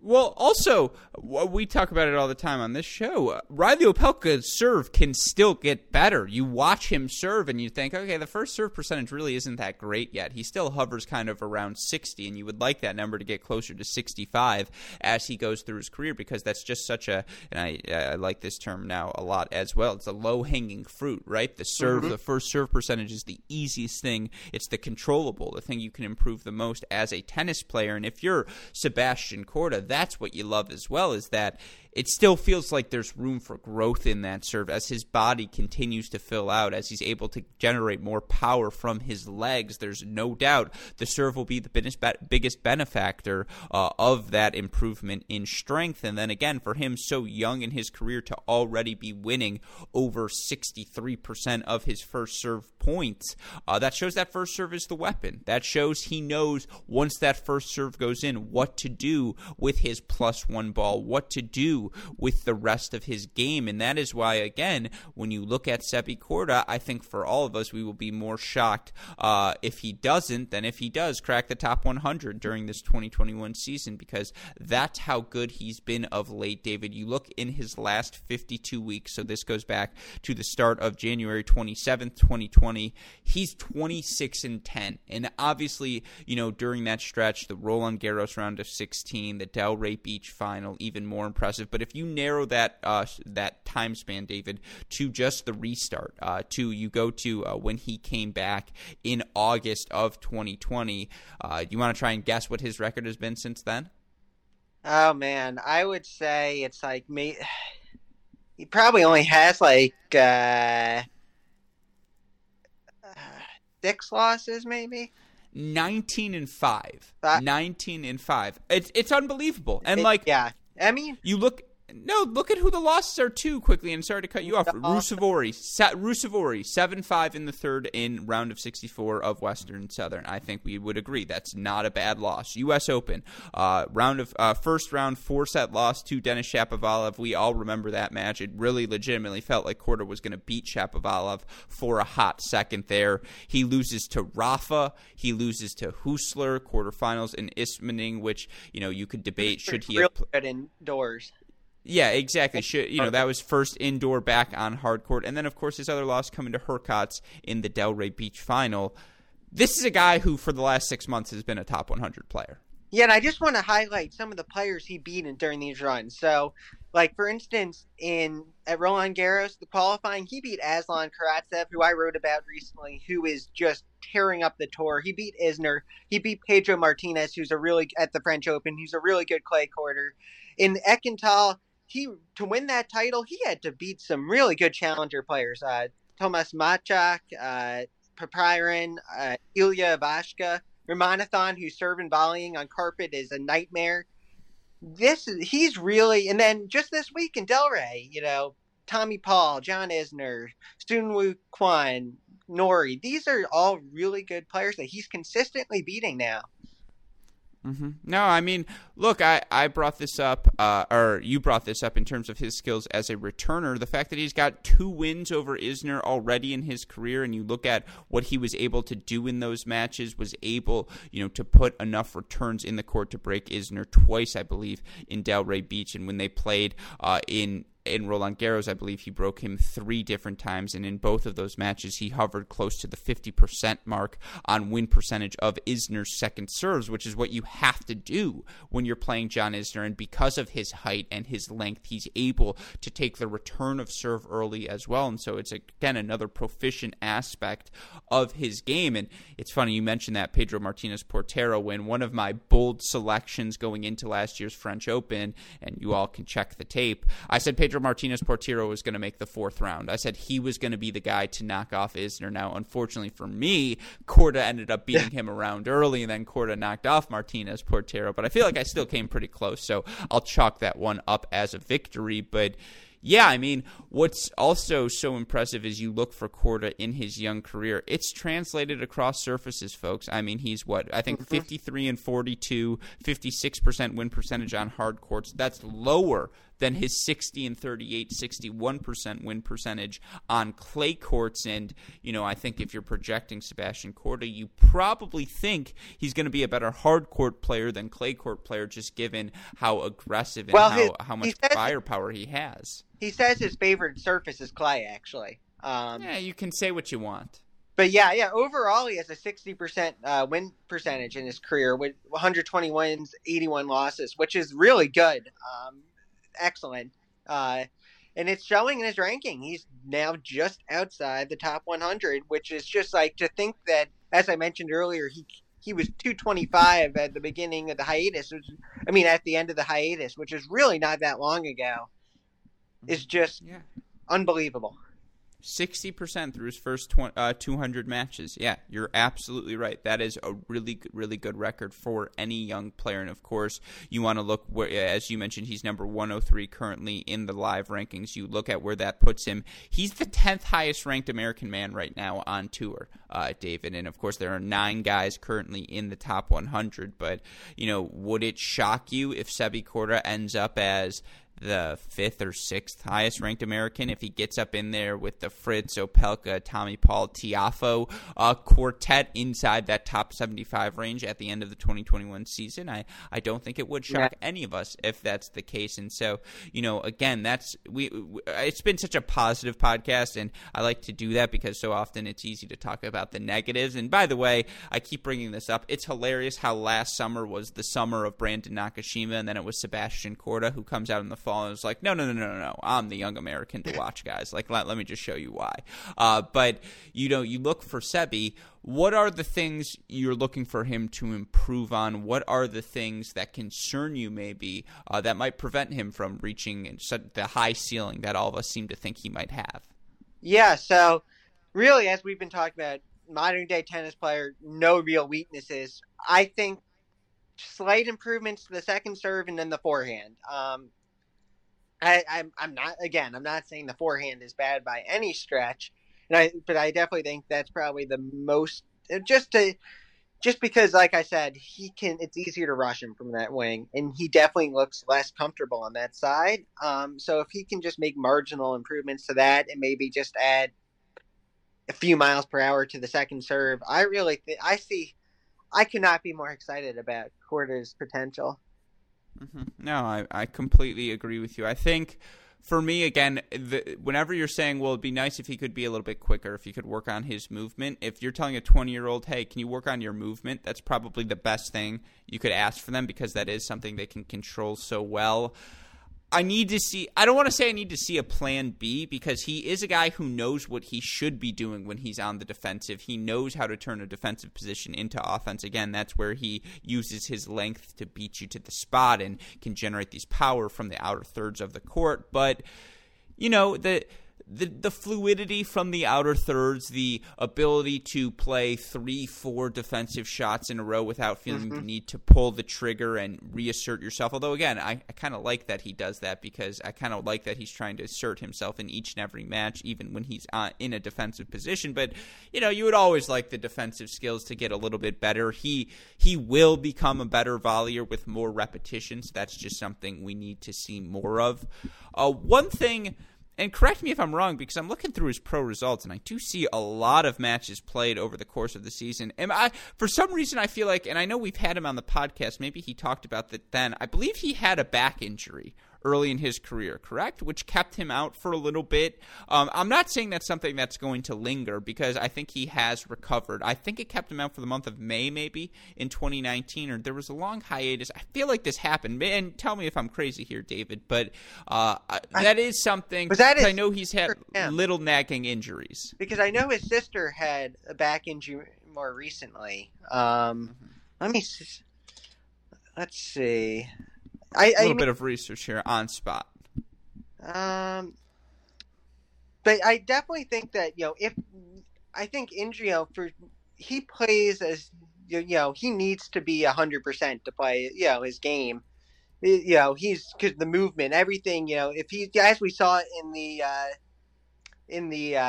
Well, also, we talk about it all the time on this show. Riley Opelka's serve can still get better. You watch him serve and you think, okay, the first serve percentage really isn't that great yet. He still hovers kind of around sixty, and you would like that number to get closer to sixty-five as he goes through his career, because that's just such a, and I, I like this term now a lot as well, it's a low-hanging fruit, right? The serve, mm-hmm. the first serve percentage is the easiest thing. It's the controllable, the thing you can improve the most as a tennis player. And if you're Sebastian Korda, that's what you love as well, is that it still feels like there's room for growth in that serve as his body continues to fill out, as he's able to generate more power from his legs. There's no doubt the serve will be the biggest benefactor uh, of that improvement in strength. And then again, for him so young in his career to already be winning over sixty-three percent of his first serve points, uh, that shows that first serve is the weapon. That shows he knows once that first serve goes in what to do with his plus one ball, what to do with the rest of his game. And that is why, again, when you look at Sebi Korda, I think for all of us, we will be more shocked uh, if he doesn't than if he does crack the top one hundred during this twenty twenty-one season, because that's how good he's been of late, David. You look in his last fifty-two weeks, so this goes back to the start of January twenty-seventh, twenty twenty, he's twenty-six and ten. And obviously, you know, during that stretch, the Roland Garros round of sixteen, the Delray Beach final, even more impressive. But if you narrow that uh, that time span, David, to just the restart, uh, to you go to uh, when he came back in August of twenty twenty, uh, you want to try and guess what his record has been since then? Oh, man. I would say it's like me. He probably only has like uh, six losses maybe. nineteen and five. That- nineteen and five. It's, it's unbelievable. And it, like yeah. I mean, you look. No, look at who the losses are to quickly. And sorry to cut you off. Rusevori, Rusevori, seven five in the third in round of sixty-four of Western Southern. I think we would agree that's not a bad loss. U S. Open, uh, round of uh, first round four set loss to Denis Shapovalov. We all remember that match. It really legitimately felt like Korda was going to beat Shapovalov for a hot second there. He loses to Rafa. He loses to Husler. Quarterfinals in Ismaning, which you know you could debate should he have played indoors. Yeah, exactly. You know, that was first indoor back on hard court. And then, of course, his other loss coming to Hurkacz in the Delray Beach final. This is a guy who, for the last six months, has been a top one hundred player. Yeah, and I just want to highlight some of the players he beat in during these runs. So, like, for instance, in at Roland Garros, the qualifying, he beat Aslan Karatsev, who I wrote about recently, who is just tearing up the tour. He beat Isner. He beat Pedro Martinez, who's a really – at the French Open. He's a really good clay courter. In Eckenthal – He to win that title, he had to beat some really good challenger players. Uh, Tomas Machak, uh, Papyrin, uh, Ilya Vashka, Ramanathan, who's serving volleying on carpet is a nightmare. This is, he's really, and then just this week in Delray, you know, Tommy Paul, John Isner, Sunwoo Kwon, Nori. These are all really good players that he's consistently beating now. Mm-hmm. No, I mean, look, I, I brought this up, uh, or you brought this up in terms of his skills as a returner. The fact that he's got two wins over Isner already in his career, and you look at what he was able to do in those matches, was able, you know, to put enough returns in the court to break Isner twice, I believe, in Delray Beach. And when they played uh, in... In Roland Garros, I believe he broke him three different times, and in both of those matches, he hovered close to the fifty percent mark on win percentage of Isner's second serves, which is what you have to do when you're playing John Isner. And because of his height and his length, he's able to take the return of serve early as well. And so it's, again, another proficient aspect of his game. And it's funny, you mentioned that Pedro Martinez-Portero win, one of my bold selections going into last year's French Open, and you all can check the tape. I said Pedro Martinez-Portero was going to make the fourth round. I said he was going to be the guy to knock off Isner. Now, unfortunately for me, Korda ended up beating him around early, and then Korda knocked off Martinez-Portero. But I feel like I still came pretty close, so I'll chalk that one up as a victory. But yeah, I mean, what's also so impressive is you look for Korda in his young career. It's translated across surfaces, folks. I mean, he's what? I think mm-hmm. fifty-three and forty-two, fifty-six percent win percentage on hard courts. That's lower than his sixty and thirty-eight, sixty-one percent win percentage on clay courts. And, you know, I think if you're projecting Sebastian Korda, you probably think he's going to be a better hard court player than clay court player, just given how aggressive and well, how, his, how much he firepower he has. He says his favorite surface is clay, actually. Um, yeah, you can say what you want. But, yeah, yeah. Overall, he has a sixty percent uh, win percentage in his career with one hundred twenty wins, eighty-one losses, which is really good. Um, excellent. Uh, and it's showing in his ranking. He's now just outside the top one hundred, which is just like to think that, as I mentioned earlier, he he was two twenty-five at the beginning of the hiatus. Which, I mean, at the end of the hiatus, which is really not that long ago. Is just yeah. unbelievable. sixty percent through his first tw- uh, two hundred matches. Yeah, you're absolutely right. That is a really, really good record for any young player. And, of course, you want to look where, as you mentioned, he's number one oh three currently in the live rankings. You look at where that puts him. He's the tenth highest ranked American man right now on tour, uh, David. And, of course, there are nine guys currently in the top one hundred. But, you know, would it shock you if Sebi Korda ends up as the fifth or sixth highest ranked American, if he gets up in there with the Fritz, Opelka, Tommy Paul, Tiafoe uh, quartet inside that top seventy-five range at the end of the twenty twenty-one season? I, I don't think it would shock yeah. any of us if that's the case. And so, you know, again, that's we, we it's been such a positive podcast, and I like to do that because so often it's easy to talk about the negatives. And by the way, I keep bringing this up. It's hilarious how last summer was the summer of Brandon Nakashima, and then it was Sebastian Korda who comes out in the fall and was like, no, no, no, no, no, I'm the young American to watch, guys. Like, let, let me just show you why. Uh, but, you know, you look for Sebi. What are the things you're looking for him to improve on? What are the things that concern you maybe uh, that might prevent him from reaching the high ceiling that all of us seem to think he might have? Yeah, so really, as we've been talking about, modern-day tennis player, no real weaknesses. I think slight improvements to the second serve and then the forehand. Um I, I'm, I'm not, again, I'm not saying the forehand is bad by any stretch, and I, but I definitely think that's probably the most, just to, just because, like I said, he can, it's easier to rush him from that wing, and he definitely looks less comfortable on that side. Um, so if he can just make marginal improvements to that and maybe just add a few miles per hour to the second serve, I really think, I see, I could not be more excited about Korda's potential. Mm-hmm. No, I, I completely agree with you. I think for me, again, the, whenever you're saying, well, it'd be nice if he could be a little bit quicker, if he could work on his movement. If you're telling a twenty-year-old, hey, can you work on your movement? That's probably the best thing you could ask for them, because that is something they can control so well. I need to see – I don't want to say I need to see a plan B, because he is a guy who knows what he should be doing when he's on the defensive. He knows how to turn a defensive position into offense. Again, that's where he uses his length to beat you to the spot and can generate these power from the outer thirds of the court. But, you know, the – The, the fluidity from the outer thirds, the ability to play three, four defensive shots in a row without feeling mm-hmm. the need to pull the trigger and reassert yourself. Although, again, I, I kind of like that he does that, because I kind of like that he's trying to assert himself in each and every match, even when he's uh, in a defensive position. But, you know, you would always like the defensive skills to get a little bit better. He, he will become a better volleyer with more repetitions. That's just something we need to see more of. Uh, one thing... And correct me if I'm wrong, because I'm looking through his pro results, and I do see a lot of matches played over the course of the season. And I, for some reason, I feel like, and I know we've had him on the podcast, maybe he talked about that then. I believe he had a back injury early in his career, correct? Which kept him out for a little bit. Um, I'm not saying that's something that's going to linger, because I think he has recovered. I think it kept him out for the month of May, maybe, in twenty nineteen, or there was a long hiatus. I feel like this happened. And tell me if I'm crazy here, David, but uh, that I, is something. That is, I know he's had little nagging injuries. Because I know his sister had a back injury more recently. Um, mm-hmm. Let me see. Let's see. I, I a little mean, bit of research here on spot. Um, but I definitely think that, you know, if I think Indrio for he plays as, you know, he needs to be one hundred percent to play, you know, his game. you know, he's, because the movement, everything, you know, if he, as we saw in the uh, in the uh,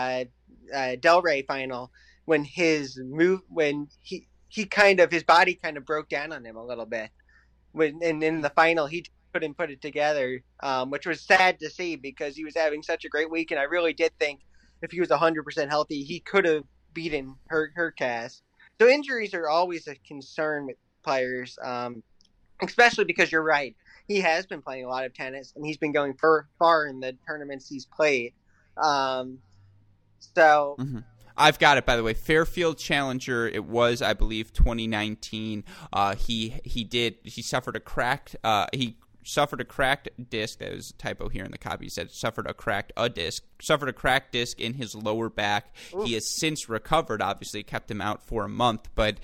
uh, Delray final, when his move, when he he kind of his body kind of broke down on him a little bit, when and in the final he couldn't put it together, um, which was sad to see because he was having such a great week, and I really did think if he was one hundred percent healthy, he could have beaten Hur- Hurkacz. So injuries are always a concern with players, um, especially because you're right. He has been playing a lot of tennis, and he's been going far, far in the tournaments he's played. Um, so mm-hmm. I've got it, by the way. Fairfield Challenger. It was, I believe, twenty nineteen. Uh, he he did. He suffered a cracked. Uh, he. Suffered a cracked disc. That was a typo here in the copy. He said suffered a cracked a disc. Suffered a cracked disc in his lower back. Ooh. He has since recovered. Obviously, kept him out for a month. But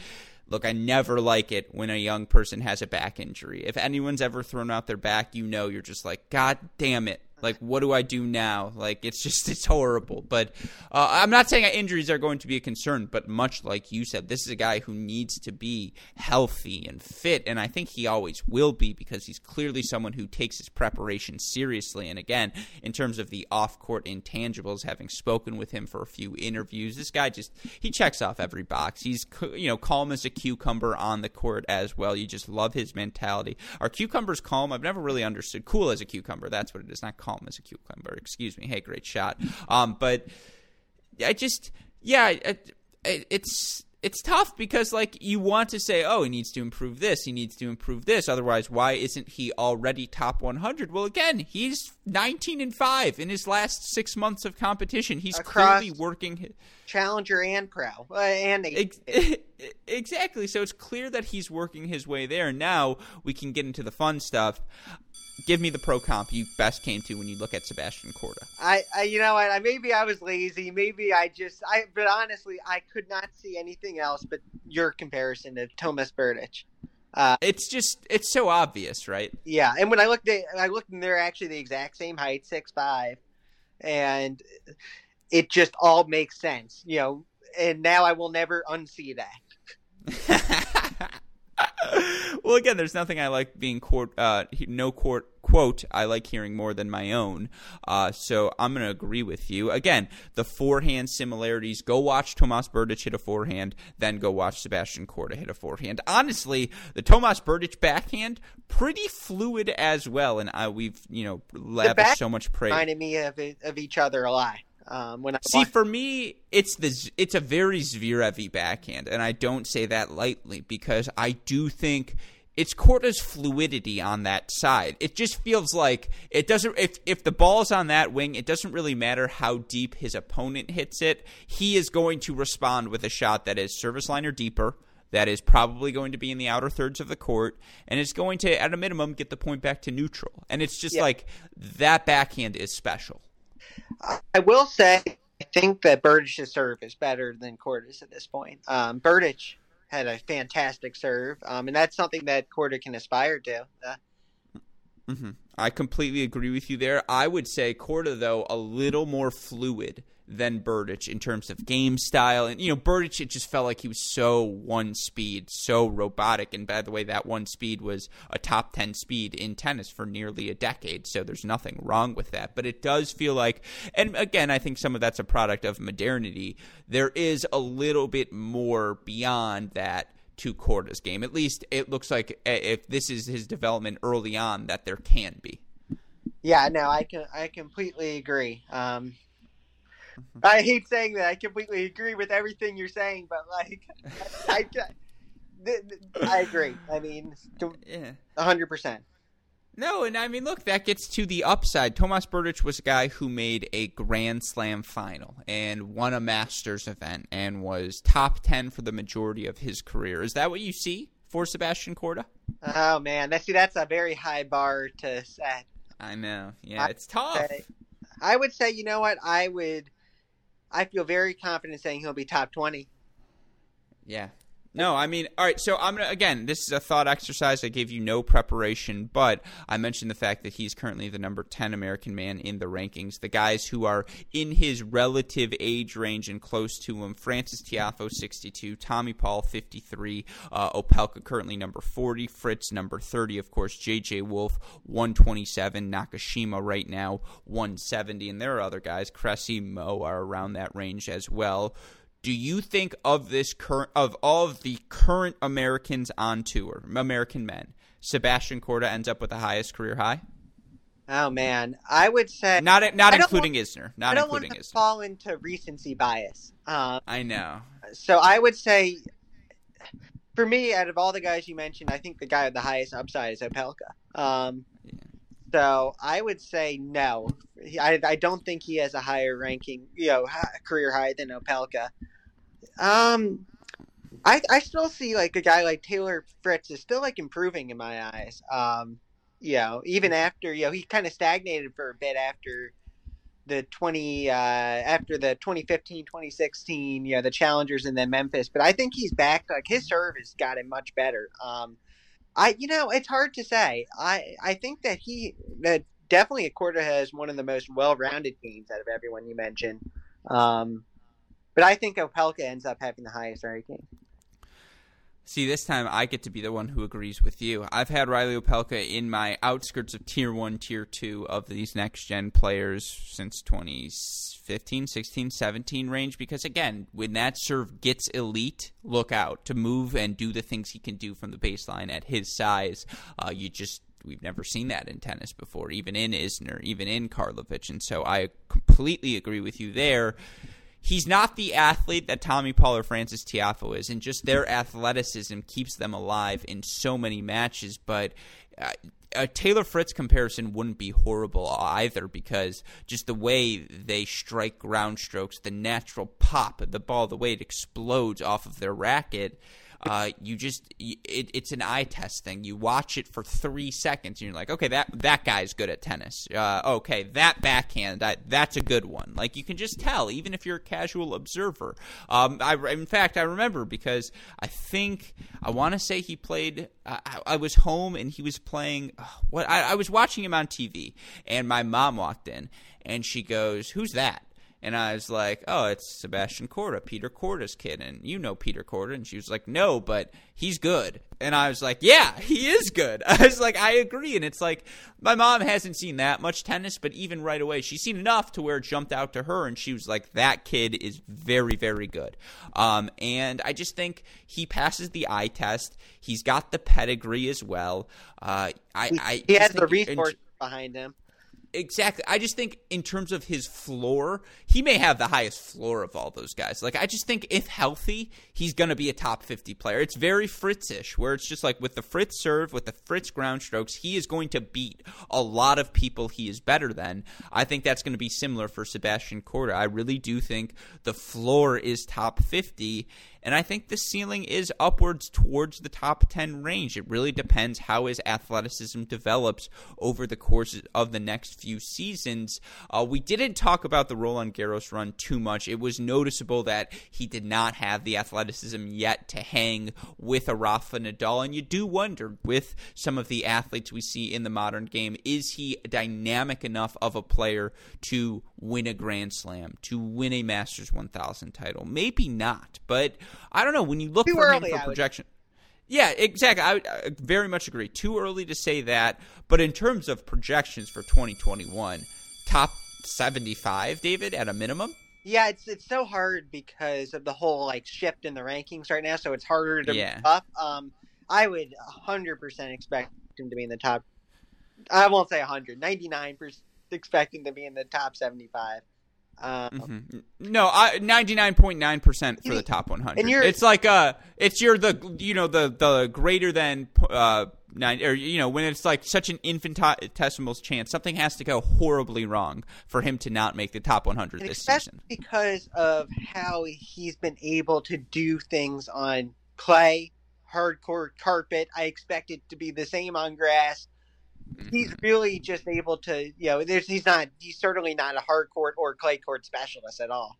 look, I never like it when a young person has a back injury. If anyone's ever thrown out their back, you know, you're just like, God damn it. Like, what do I do now? Like, it's just, it's horrible. But uh, I'm not saying injuries are going to be a concern, but much like you said, this is a guy who needs to be healthy and fit, and I think he always will be because he's clearly someone who takes his preparation seriously. And again, in terms of the off-court intangibles, having spoken with him for a few interviews, this guy just, he checks off every box. He's, you know, calm as a cucumber on the court as well. You just love his mentality. Are cucumbers calm? I've never really understood. Cool as a cucumber, that's what it is, not calm. As a cucumber, excuse me. Hey, great shot. Um, but I just, yeah, it, it, it's it's tough because like you want to say, oh, he needs to improve this, he needs to improve this. Otherwise, why isn't he already top one hundred? Well, again, he's nineteen and five in his last six months of competition. He's Across clearly working his- Challenger and Pro uh, and A T P. Exactly. So it's clear that he's working his way there. Now we can get into the fun stuff. Give me the pro comp you best came to when you look at Sebastian Korda. I, I, you know what? I, maybe I was lazy. Maybe I just, I, but honestly, I could not see anything else but your comparison to Tomas Berdych. Uh, it's just, it's so obvious, right? Yeah. And when I looked at, I looked and they're actually the exact same height, six five, and it just all makes sense, you know, and now I will never unsee that. Well, again, there's nothing I like being court, uh, no court, quote, I like hearing more than my own. Uh, so I'm going to agree with you. Again, the forehand similarities. Go watch Tomas Berdych hit a forehand, then go watch Sebastian Korda hit a forehand. Honestly, the Tomas Berdych backhand, pretty fluid as well. And I, we've, you know, lavished so much praise. Reminded me of, of each other a lot. Um, when I See, watch- for me, it's the it's a very Zverev-y backhand, and I don't say that lightly because I do think it's Korda's fluidity on that side. It just feels like it doesn't. If if the ball's on that wing, it doesn't really matter how deep his opponent hits it. He is going to respond with a shot that is service line or deeper. That is probably going to be in the outer thirds of the court, and it's going to, at a minimum, get the point back to neutral. And it's just yeah. like that backhand is special. I will say, I think that Berdych's serve is better than Korda's at this point. Um, Berdych had a fantastic serve, um, and that's something that Korda can aspire to. Uh, mm-hmm. I completely agree with you there. I would say Korda, though, a little more fluid than Berdych in terms of game style. And, you know, Berdych, it just felt like he was so one speed, so robotic. And by the way, that one speed was a top ten speed in tennis for nearly a decade. So there's nothing wrong with that. But it does feel like, and again, I think some of that's a product of modernity. There is a little bit more beyond that to Korda's game. At least it looks like if this is his development early on, that there can be. Yeah, no, I can, I completely agree. Um, I hate saying that. I completely agree with everything you're saying, but like, I, I, I agree. I mean, one hundred percent. No, and I mean, look, that gets to the upside. Tomas Berdych was a guy who made a Grand Slam final and won a Masters event and was top ten for the majority of his career. Is that what you see for Sebastian Korda? Oh, man. See, that's a very high bar to set. I know. Yeah, it's tough. I would say, I would say you know what? I would – I feel very confident saying he'll be top twenty. Yeah, No, I mean, all right, so I'm gonna, again, this is a thought exercise. I gave you no preparation, but I mentioned the fact that he's currently the number ten American man in the rankings. The guys who are in his relative age range and close to him, Francis Tiafoe, sixty-two, Tommy Paul, fifty-three, uh, Opelka currently number forty, Fritz number thirty, of course, J J Wolf, one twenty-seven, Nakashima right now, one seventy, and there are other guys, Cressy, Mo are around that range as well. Do you think of this current of all of the current Americans on tour, American men, Sebastian Korda ends up with the highest career high? Oh man, I would say not not including want, Isner. Not I don't including want to Isner. Fall into recency bias. Um, I know. So I would say, for me, out of all the guys you mentioned, I think the guy with the highest upside is Opelka. Um, yeah. So I would say no. I I don't think he has a higher ranking, you know, career high than Opelka. Um, I I still see like a guy like Taylor Fritz is still like improving in my eyes. Um, you know, even after you know he kind of stagnated for a bit after the twenty uh, after the twenty fifteen twenty sixteen you know the Challengers and then Memphis, but I think he's back. Like his serve has gotten much better. Um, I you know it's hard to say. I I think that he that definitely Korda has one of the most well-rounded games out of everyone you mentioned. Um. But I think Opelka ends up having the highest ranking. See, this time I get to be the one who agrees with you. I've had Riley Opelka in my outskirts of Tier one, Tier two of these next-gen players since twenty fifteen, sixteen, seventeen range because, again, when that serve gets elite, look out to move and do the things he can do from the baseline at his size. Uh, you just... We've never seen that in tennis before, even in Isner, even in Karlovic, and so I completely agree with you there. He's not the athlete that Tommy Paul or Francis Tiafoe is, and just their athleticism keeps them alive in so many matches. But uh, a Taylor Fritz comparison wouldn't be horrible either because just the way they strike ground strokes, the natural pop of the ball, the way it explodes off of their racket – Uh, you just it, it's an eye test thing. You watch it for three seconds, and you're like, okay, that that guy's good at tennis. Uh, okay, that backhand, that that's a good one. Like you can just tell, even if you're a casual observer. Um, I in fact I remember because I think I want to say he played. Uh, I, I was home and he was playing. Uh, what I, I was watching him on T V, and my mom walked in and she goes, "Who's that?" And I was like, oh, it's Sebastian Korda, Peter Korda's kid. And you know Peter Korda. And she was like, no, but he's good. And I was like, yeah, he is good. I was like, I agree. And it's like my mom hasn't seen that much tennis, but even right away, she's seen enough to where it jumped out to her. And she was like, that kid is very, very good. Um, and I just think he passes the eye test. He's got the pedigree as well. Uh, I, I He has the resources behind him. Exactly. I just think in terms of his floor, he may have the highest floor of all those guys. Like I just think if healthy, he's going to be a top fifty player. It's very Fritz-ish where it's just like with the Fritz serve, with the Fritz ground strokes, he is going to beat a lot of people he is better than. I think that's going to be similar for Sebastian Korda. I really do think the floor is top fifty. And I think the ceiling is upwards towards the top ten range. It really depends how his athleticism develops over the course of the next few seasons. Uh, we didn't talk about the Roland Garros run too much. It was noticeable that he did not have the athleticism yet to hang with a Rafa Nadal. And you do wonder, with some of the athletes we see in the modern game, is he dynamic enough of a player to win a Grand Slam, to win a Masters one thousand title? Maybe not, but... I don't know. When you look Too for early, him for I projection, would... yeah, exactly. I, I very much agree. Too early to say that, but in terms of projections for twenty twenty-one, top seventy-five, David, at a minimum. Yeah, it's it's so hard because of the whole like shift in the rankings right now. So it's harder to yeah. move up. Um, I would one hundred percent expect him to be in the top. I won't say one hundred. ninety-nine percent expect him to be in the top seventy-five. Um, mm-hmm. No, I ninety-nine point nine percent for the top one hundred. And you're, it's like uh, it's your the you know the the greater than uh nine or you know when it's like such an infinitesimal chance something has to go horribly wrong for him to not make the top one hundred this season because of how he's been able to do things on clay, hardcore carpet. I expect it to be the same on grass. He's really just able to, you know, there's, he's not, he's certainly not a hard court or clay court specialist at all.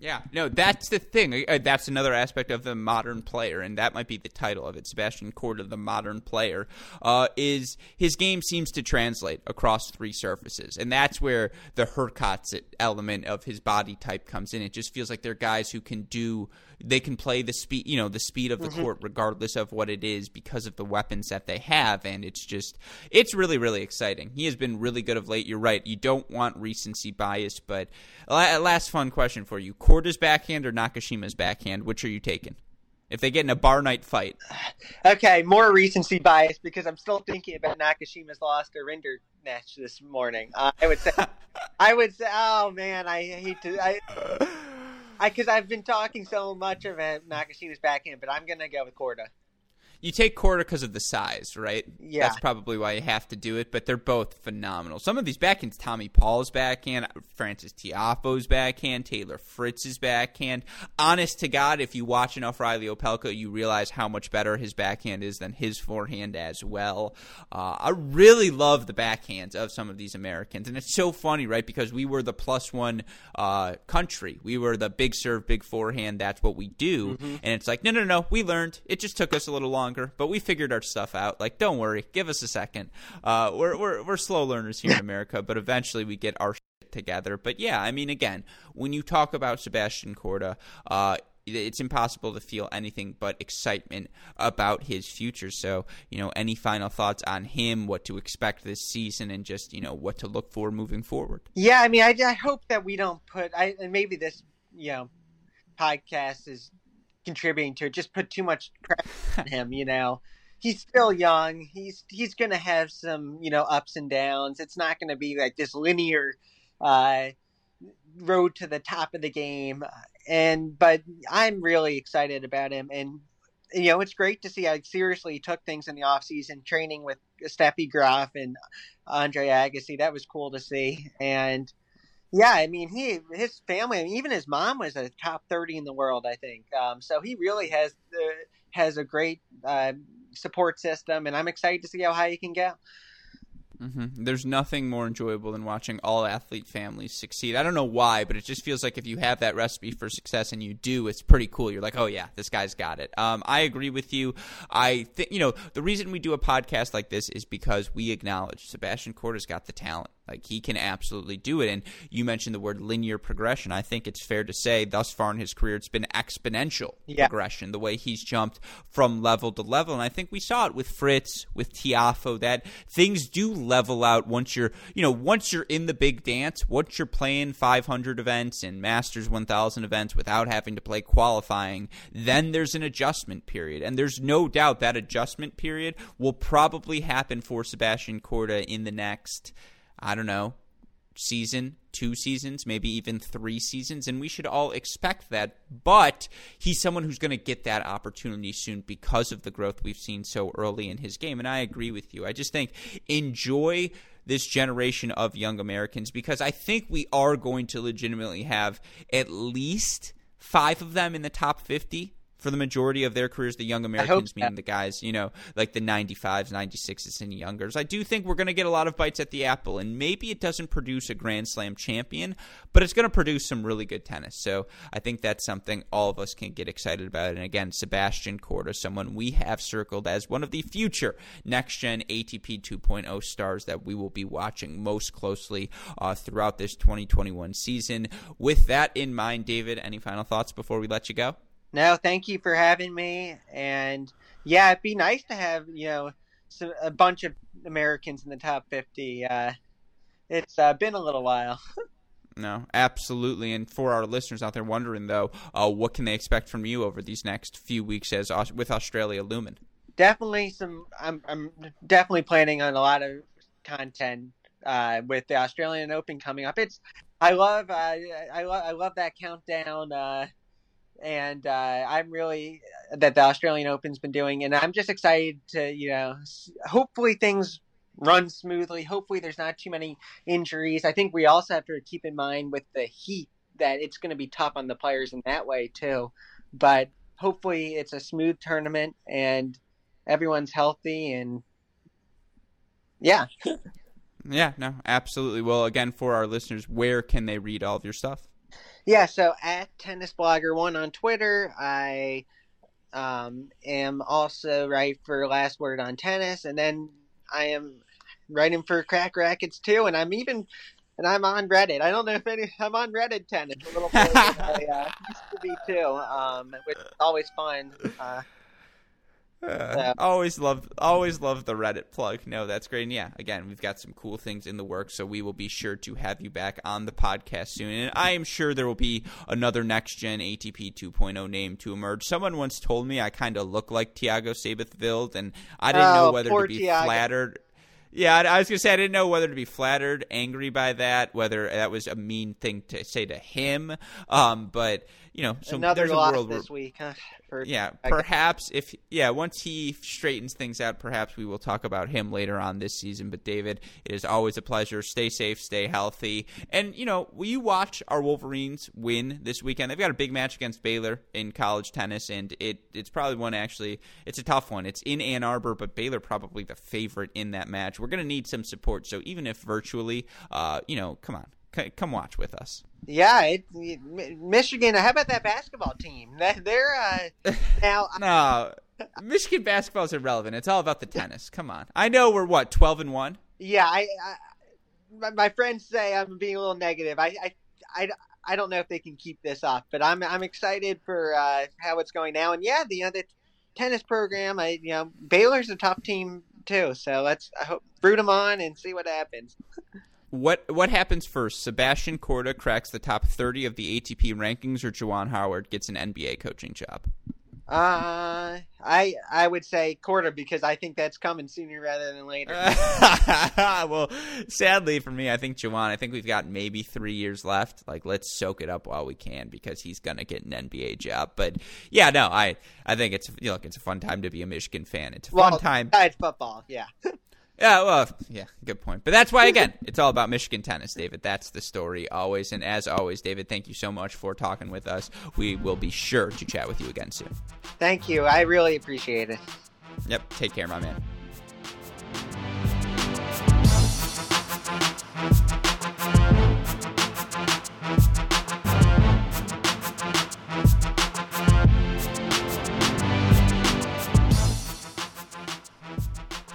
Yeah, no, that's the thing. That's another aspect of the modern player, and that might be the title of it. Sebastian Korda, the modern player, uh, is his game seems to translate across three surfaces, and that's where the Hurkacz element of his body type comes in. It just feels like they're guys who can do they can play the speed, you know, the speed of the mm-hmm. court, regardless of what it is, because of the weapons that they have, and it's just it's really, really exciting. He has been really good of late. You're right. You don't want recency bias, but last fun question for you. Korda's backhand or Nakashima's backhand? Which are you taking? If they get in a bar night fight. Okay, more recency bias because I'm still thinking about Nakashima's loss to Rinder match this morning. Uh, I would say, I would say, oh man, I hate to, I, I because I've been talking so much about Nakashima's backhand, but I'm gonna go with Korda. You take Korda because of the size, right? Yeah. That's probably why you have to do it, but they're both phenomenal. Some of these backhands, Tommy Paul's backhand, Francis Tiafoe's backhand, Taylor Fritz's backhand. Honest to God, if you watch enough Riley Opelka, you realize how much better his backhand is than his forehand as well. Uh, I really love the backhands of some of these Americans, and it's so funny, right, because we were the plus one uh, country. We were the big serve, big forehand. That's what we do, mm-hmm. and it's like, no, no, no, we learned. It just took us a little longer. Longer, but we figured our stuff out. Like, don't worry, give us a second. Uh, we're we're we're slow learners here in America, but eventually we get our shit together. But yeah, I mean, again, when you talk about Sebastian Korda, uh, it's impossible to feel anything but excitement about his future. So, you know, any final thoughts on him, what to expect this season, and just, you know, what to look for moving forward? Yeah, I mean, I, I hope that we don't put, I and maybe this, you know, podcast is contributing to it, just put too much pressure on him. You know, he's still young. He's he's going to have some, you know, ups and downs. It's not going to be like this linear uh, road to the top of the game. And but I'm really excited about him. And, you know, it's great to see I seriously took things in the offseason, training with Steffi Graf and Andre Agassi. That was cool to see. And yeah, I mean, he, his family, I mean, even his mom was a top thirty in the world, I think. Um, so he really has uh, has a great uh, support system, and I'm excited to see how high he can go. Mm-hmm. There's nothing more enjoyable than watching all athlete families succeed. I don't know why, but it just feels like if you have that recipe for success and you do, it's pretty cool. You're like, oh yeah, this guy's got it. Um, I agree with you. I think, you know, the reason we do a podcast like this is because we acknowledge Sebastian Korda's got the talent. Like, he can absolutely do it. And you mentioned the word linear progression. I think it's fair to say thus far in his career, it's been exponential yeah. progression, the way he's jumped from level to level. And I think we saw it with Fritz, with Tiafoe, that things do level out once you're, you know, once you're in the big dance, once you're playing five hundred events and Masters one thousand events without having to play qualifying, then there's an adjustment period. And there's no doubt that adjustment period will probably happen for Sebastian Korda in the next – I don't know, season, two seasons, maybe even three seasons, and we should all expect that. But he's someone who's going to get that opportunity soon because of the growth we've seen so early in his game, and I agree with you. I just think enjoy this generation of young Americans because I think we are going to legitimately have at least five of them in the top fifty. For the majority of their careers, the young Americans, meaning the guys, you know, like the ninety-fives, ninety-sixes, and youngers. I do think we're going to get a lot of bites at the apple, and maybe it doesn't produce a Grand Slam champion, but it's going to produce some really good tennis. So I think that's something all of us can get excited about. And again, Sebastian Korda, someone we have circled as one of the future next-gen A T P two point oh stars that we will be watching most closely uh, throughout this twenty twenty-one season. With that in mind, David, any final thoughts before we let you go? No, thank you for having me. And yeah, it'd be nice to have, you know, a bunch of Americans in the top fifty. Uh, it's uh, been a little while. No, absolutely. And for our listeners out there wondering, though, uh, what can they expect from you over these next few weeks as with Australia looming? Definitely some. I'm I'm definitely planning on a lot of content uh, with the Australian Open coming up. It's I love uh, I love I love that countdown. Uh, And uh, I'm really that the Australian Open's been doing, and I'm just excited to, you know, hopefully things run smoothly. Hopefully there's not too many injuries. I think we also have to keep in mind with the heat that it's going to be tough on the players in that way too. But hopefully it's a smooth tournament and everyone's healthy and yeah. Yeah, no, absolutely. Well, again, for our listeners, where can they read all of your stuff? Yeah, so at Tennis Blogger one on Twitter, I um, am also write for Last Word on Tennis, and then I am writing for Cracked Rackets too, and I'm even and I'm on Reddit. I don't know if any I'm on Reddit tennis a little bit. I uh, used to be too, um, which is always fun. Uh, Uh, always love always love the Reddit plug. No, that's great. And yeah, again, we've got some cool things in the works, so we will be sure to have you back on the podcast soon. And I am sure there will be another next-gen A T P two point oh name to emerge. Someone once told me I kind of look like Tiago Sabuthield, and I didn't oh, know whether to be Tiago. flattered. Yeah, I, I was going to say I didn't know whether to be flattered, angry by that, whether that was a mean thing to say to him. Um, but, you know, so Another there's a world this where, week, huh? For, yeah, perhaps if – yeah, once he straightens things out, perhaps we will talk about him later on this season. But, David, it is always a pleasure. Stay safe. Stay healthy. And, you know, will you watch our Wolverines win this weekend? They've got a big match against Baylor in college tennis, and it it's probably one actually – it's a tough one. It's in Ann Arbor, but Baylor probably the favorite in that match. We're going to need some support. So even if virtually, uh, you know, come on. C- come watch with us. Yeah, it, it, Michigan, how about that basketball team? They're uh, now – No, Michigan basketball is irrelevant. It's all about the tennis. Come on. I know we're, what, twelve and one? Yeah, I, I, my friends say I'm being a little negative. I, I, I, I don't know if they can keep this off, but I'm I'm excited for uh, how it's going now. And, yeah, the, you know, the tennis program, I you know, Baylor's a tough team too, so let's I hope, root them on and see what happens. What what happens first? Sebastian Korda cracks the top thirty of the A T P rankings, or Juwan Howard gets an N B A coaching job? Uh, I I would say Korda, because I think that's coming sooner rather than later. Uh, well, sadly for me, I think Juwan, I think we've got maybe three years left. Like, let's soak it up while we can, because he's going to get an N B A job. But, yeah, no, I, I think it's you know, look, it's a fun time to be a Michigan fan. It's a well, fun time. Besides football, yeah. Yeah, well, yeah, good point. But that's why, again, it's all about Michigan tennis, David. That's the story always. And as always, David, thank you so much for talking with us. We will be sure to chat with you again soon. Thank you. I really appreciate it. Yep. Take care, my man.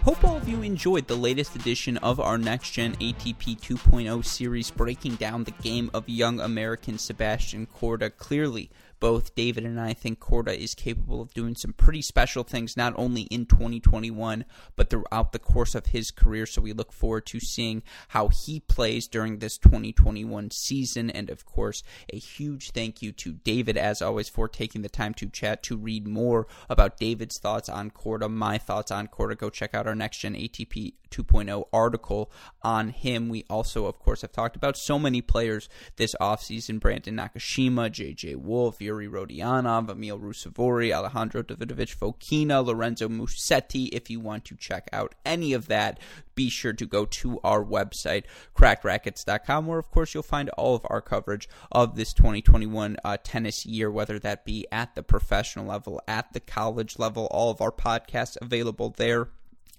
Hope all of you enjoyed the latest edition of our Next Gen A T P two point oh series, breaking down the game of young American Sebastian Korda. Clearly, both David and I think Korda is capable of doing some pretty special things, not only in twenty twenty-one, but throughout the course of his career. So we look forward to seeing how he plays during this twenty twenty-one season. And, of course, a huge thank you to David, as always, for taking the time to chat, to read more about David's thoughts on Korda, my thoughts on Korda. Go check out our Next Gen A T P two point oh article on him. We also, of course, have talked about so many players this offseason: Brandon Nakashima, J J Wolf, Yuri Rodionov, Emil Rusevori, Alejandro Davidovich Fokina, Lorenzo Musetti. If you want to check out any of that, be sure to go to our website, cracked rackets dot com, where, of course, you'll find all of our coverage of this twenty twenty-one uh, tennis year, whether that be at the professional level, at the college level, all of our podcasts available there,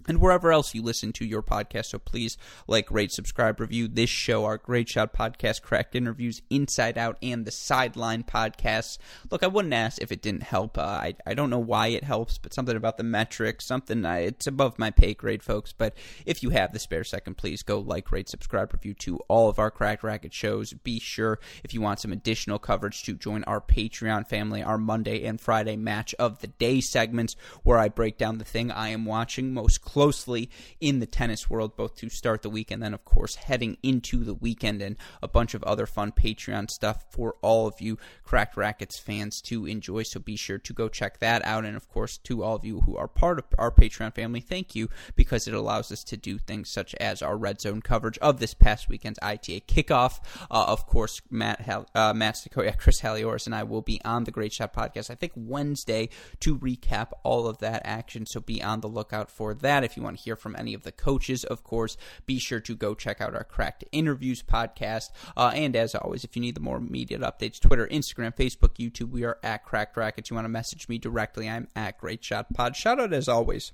and wherever else you listen to your podcast. So please like, rate, subscribe, review this show, our Great Shot podcast, Cracked Interviews, Inside Out, and the Sideline podcasts. Look, I wouldn't ask if it didn't help. Uh, I, I don't know why it helps, but something about the metrics, something I, it's above my pay grade, folks. But if you have the spare second, please go like, rate, subscribe, review to all of our Cracked Racket shows. Be sure, if you want some additional coverage, to join our Patreon family, our Monday and Friday Match of the Day segments, where I break down the thing I am watching most closely. closely in the tennis world, both to start the week and then, of course, heading into the weekend, and a bunch of other fun Patreon stuff for all of you Cracked Rackets fans to enjoy. So be sure to go check that out. And, of course, to all of you who are part of our Patreon family, thank you, because it allows us to do things such as our Red Zone coverage of this past weekend's I T A kickoff. Uh, of course, Matt Hall- uh, Matt Stacoya, Chris Halioris, and I will be on the Great Shot podcast, I think Wednesday, to recap all of that action. So be on the lookout for that. If you want to hear from any of the coaches, of course, be sure to go check out our Cracked Interviews podcast. Uh, and as always, if you need the more immediate updates, Twitter, Instagram, Facebook, YouTube, we are at Cracked Rackets. You want to message me directly, I'm at Great Shot Pod. Shout out, as always,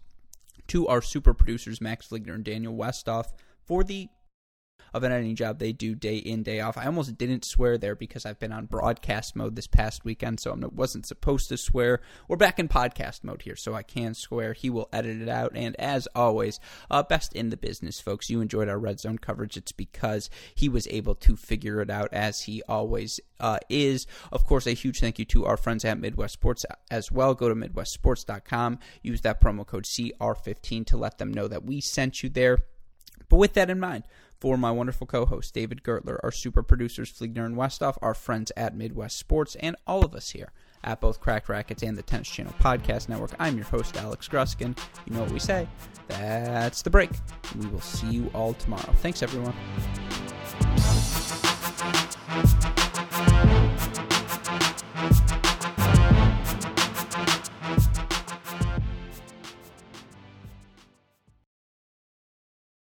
to our super producers, Max Ligner and Daniel Westhoff, for the of an editing job they do day in, day off. I almost didn't swear there because I've been on broadcast mode this past weekend, so I wasn't supposed to swear. We're back in podcast mode here, so I can swear. He will edit it out. And as always, uh, best in the business, folks. You enjoyed our Red Zone coverage. It's because he was able to figure it out, as he always uh, is. Of course, a huge thank you to our friends at Midwest Sports as well. Go to midwest sports dot com. Use that promo code C R fifteen to let them know that we sent you there. But with that in mind, for my wonderful co-host, David Gertler, our super producers, Fliegner and Westhoff, our friends at Midwest Sports, and all of us here at both Cracked Rackets and the Tennis Channel Podcast Network, I'm your host, Alex Gruskin. You know what we say. That's the break. We will see you all tomorrow. Thanks, everyone.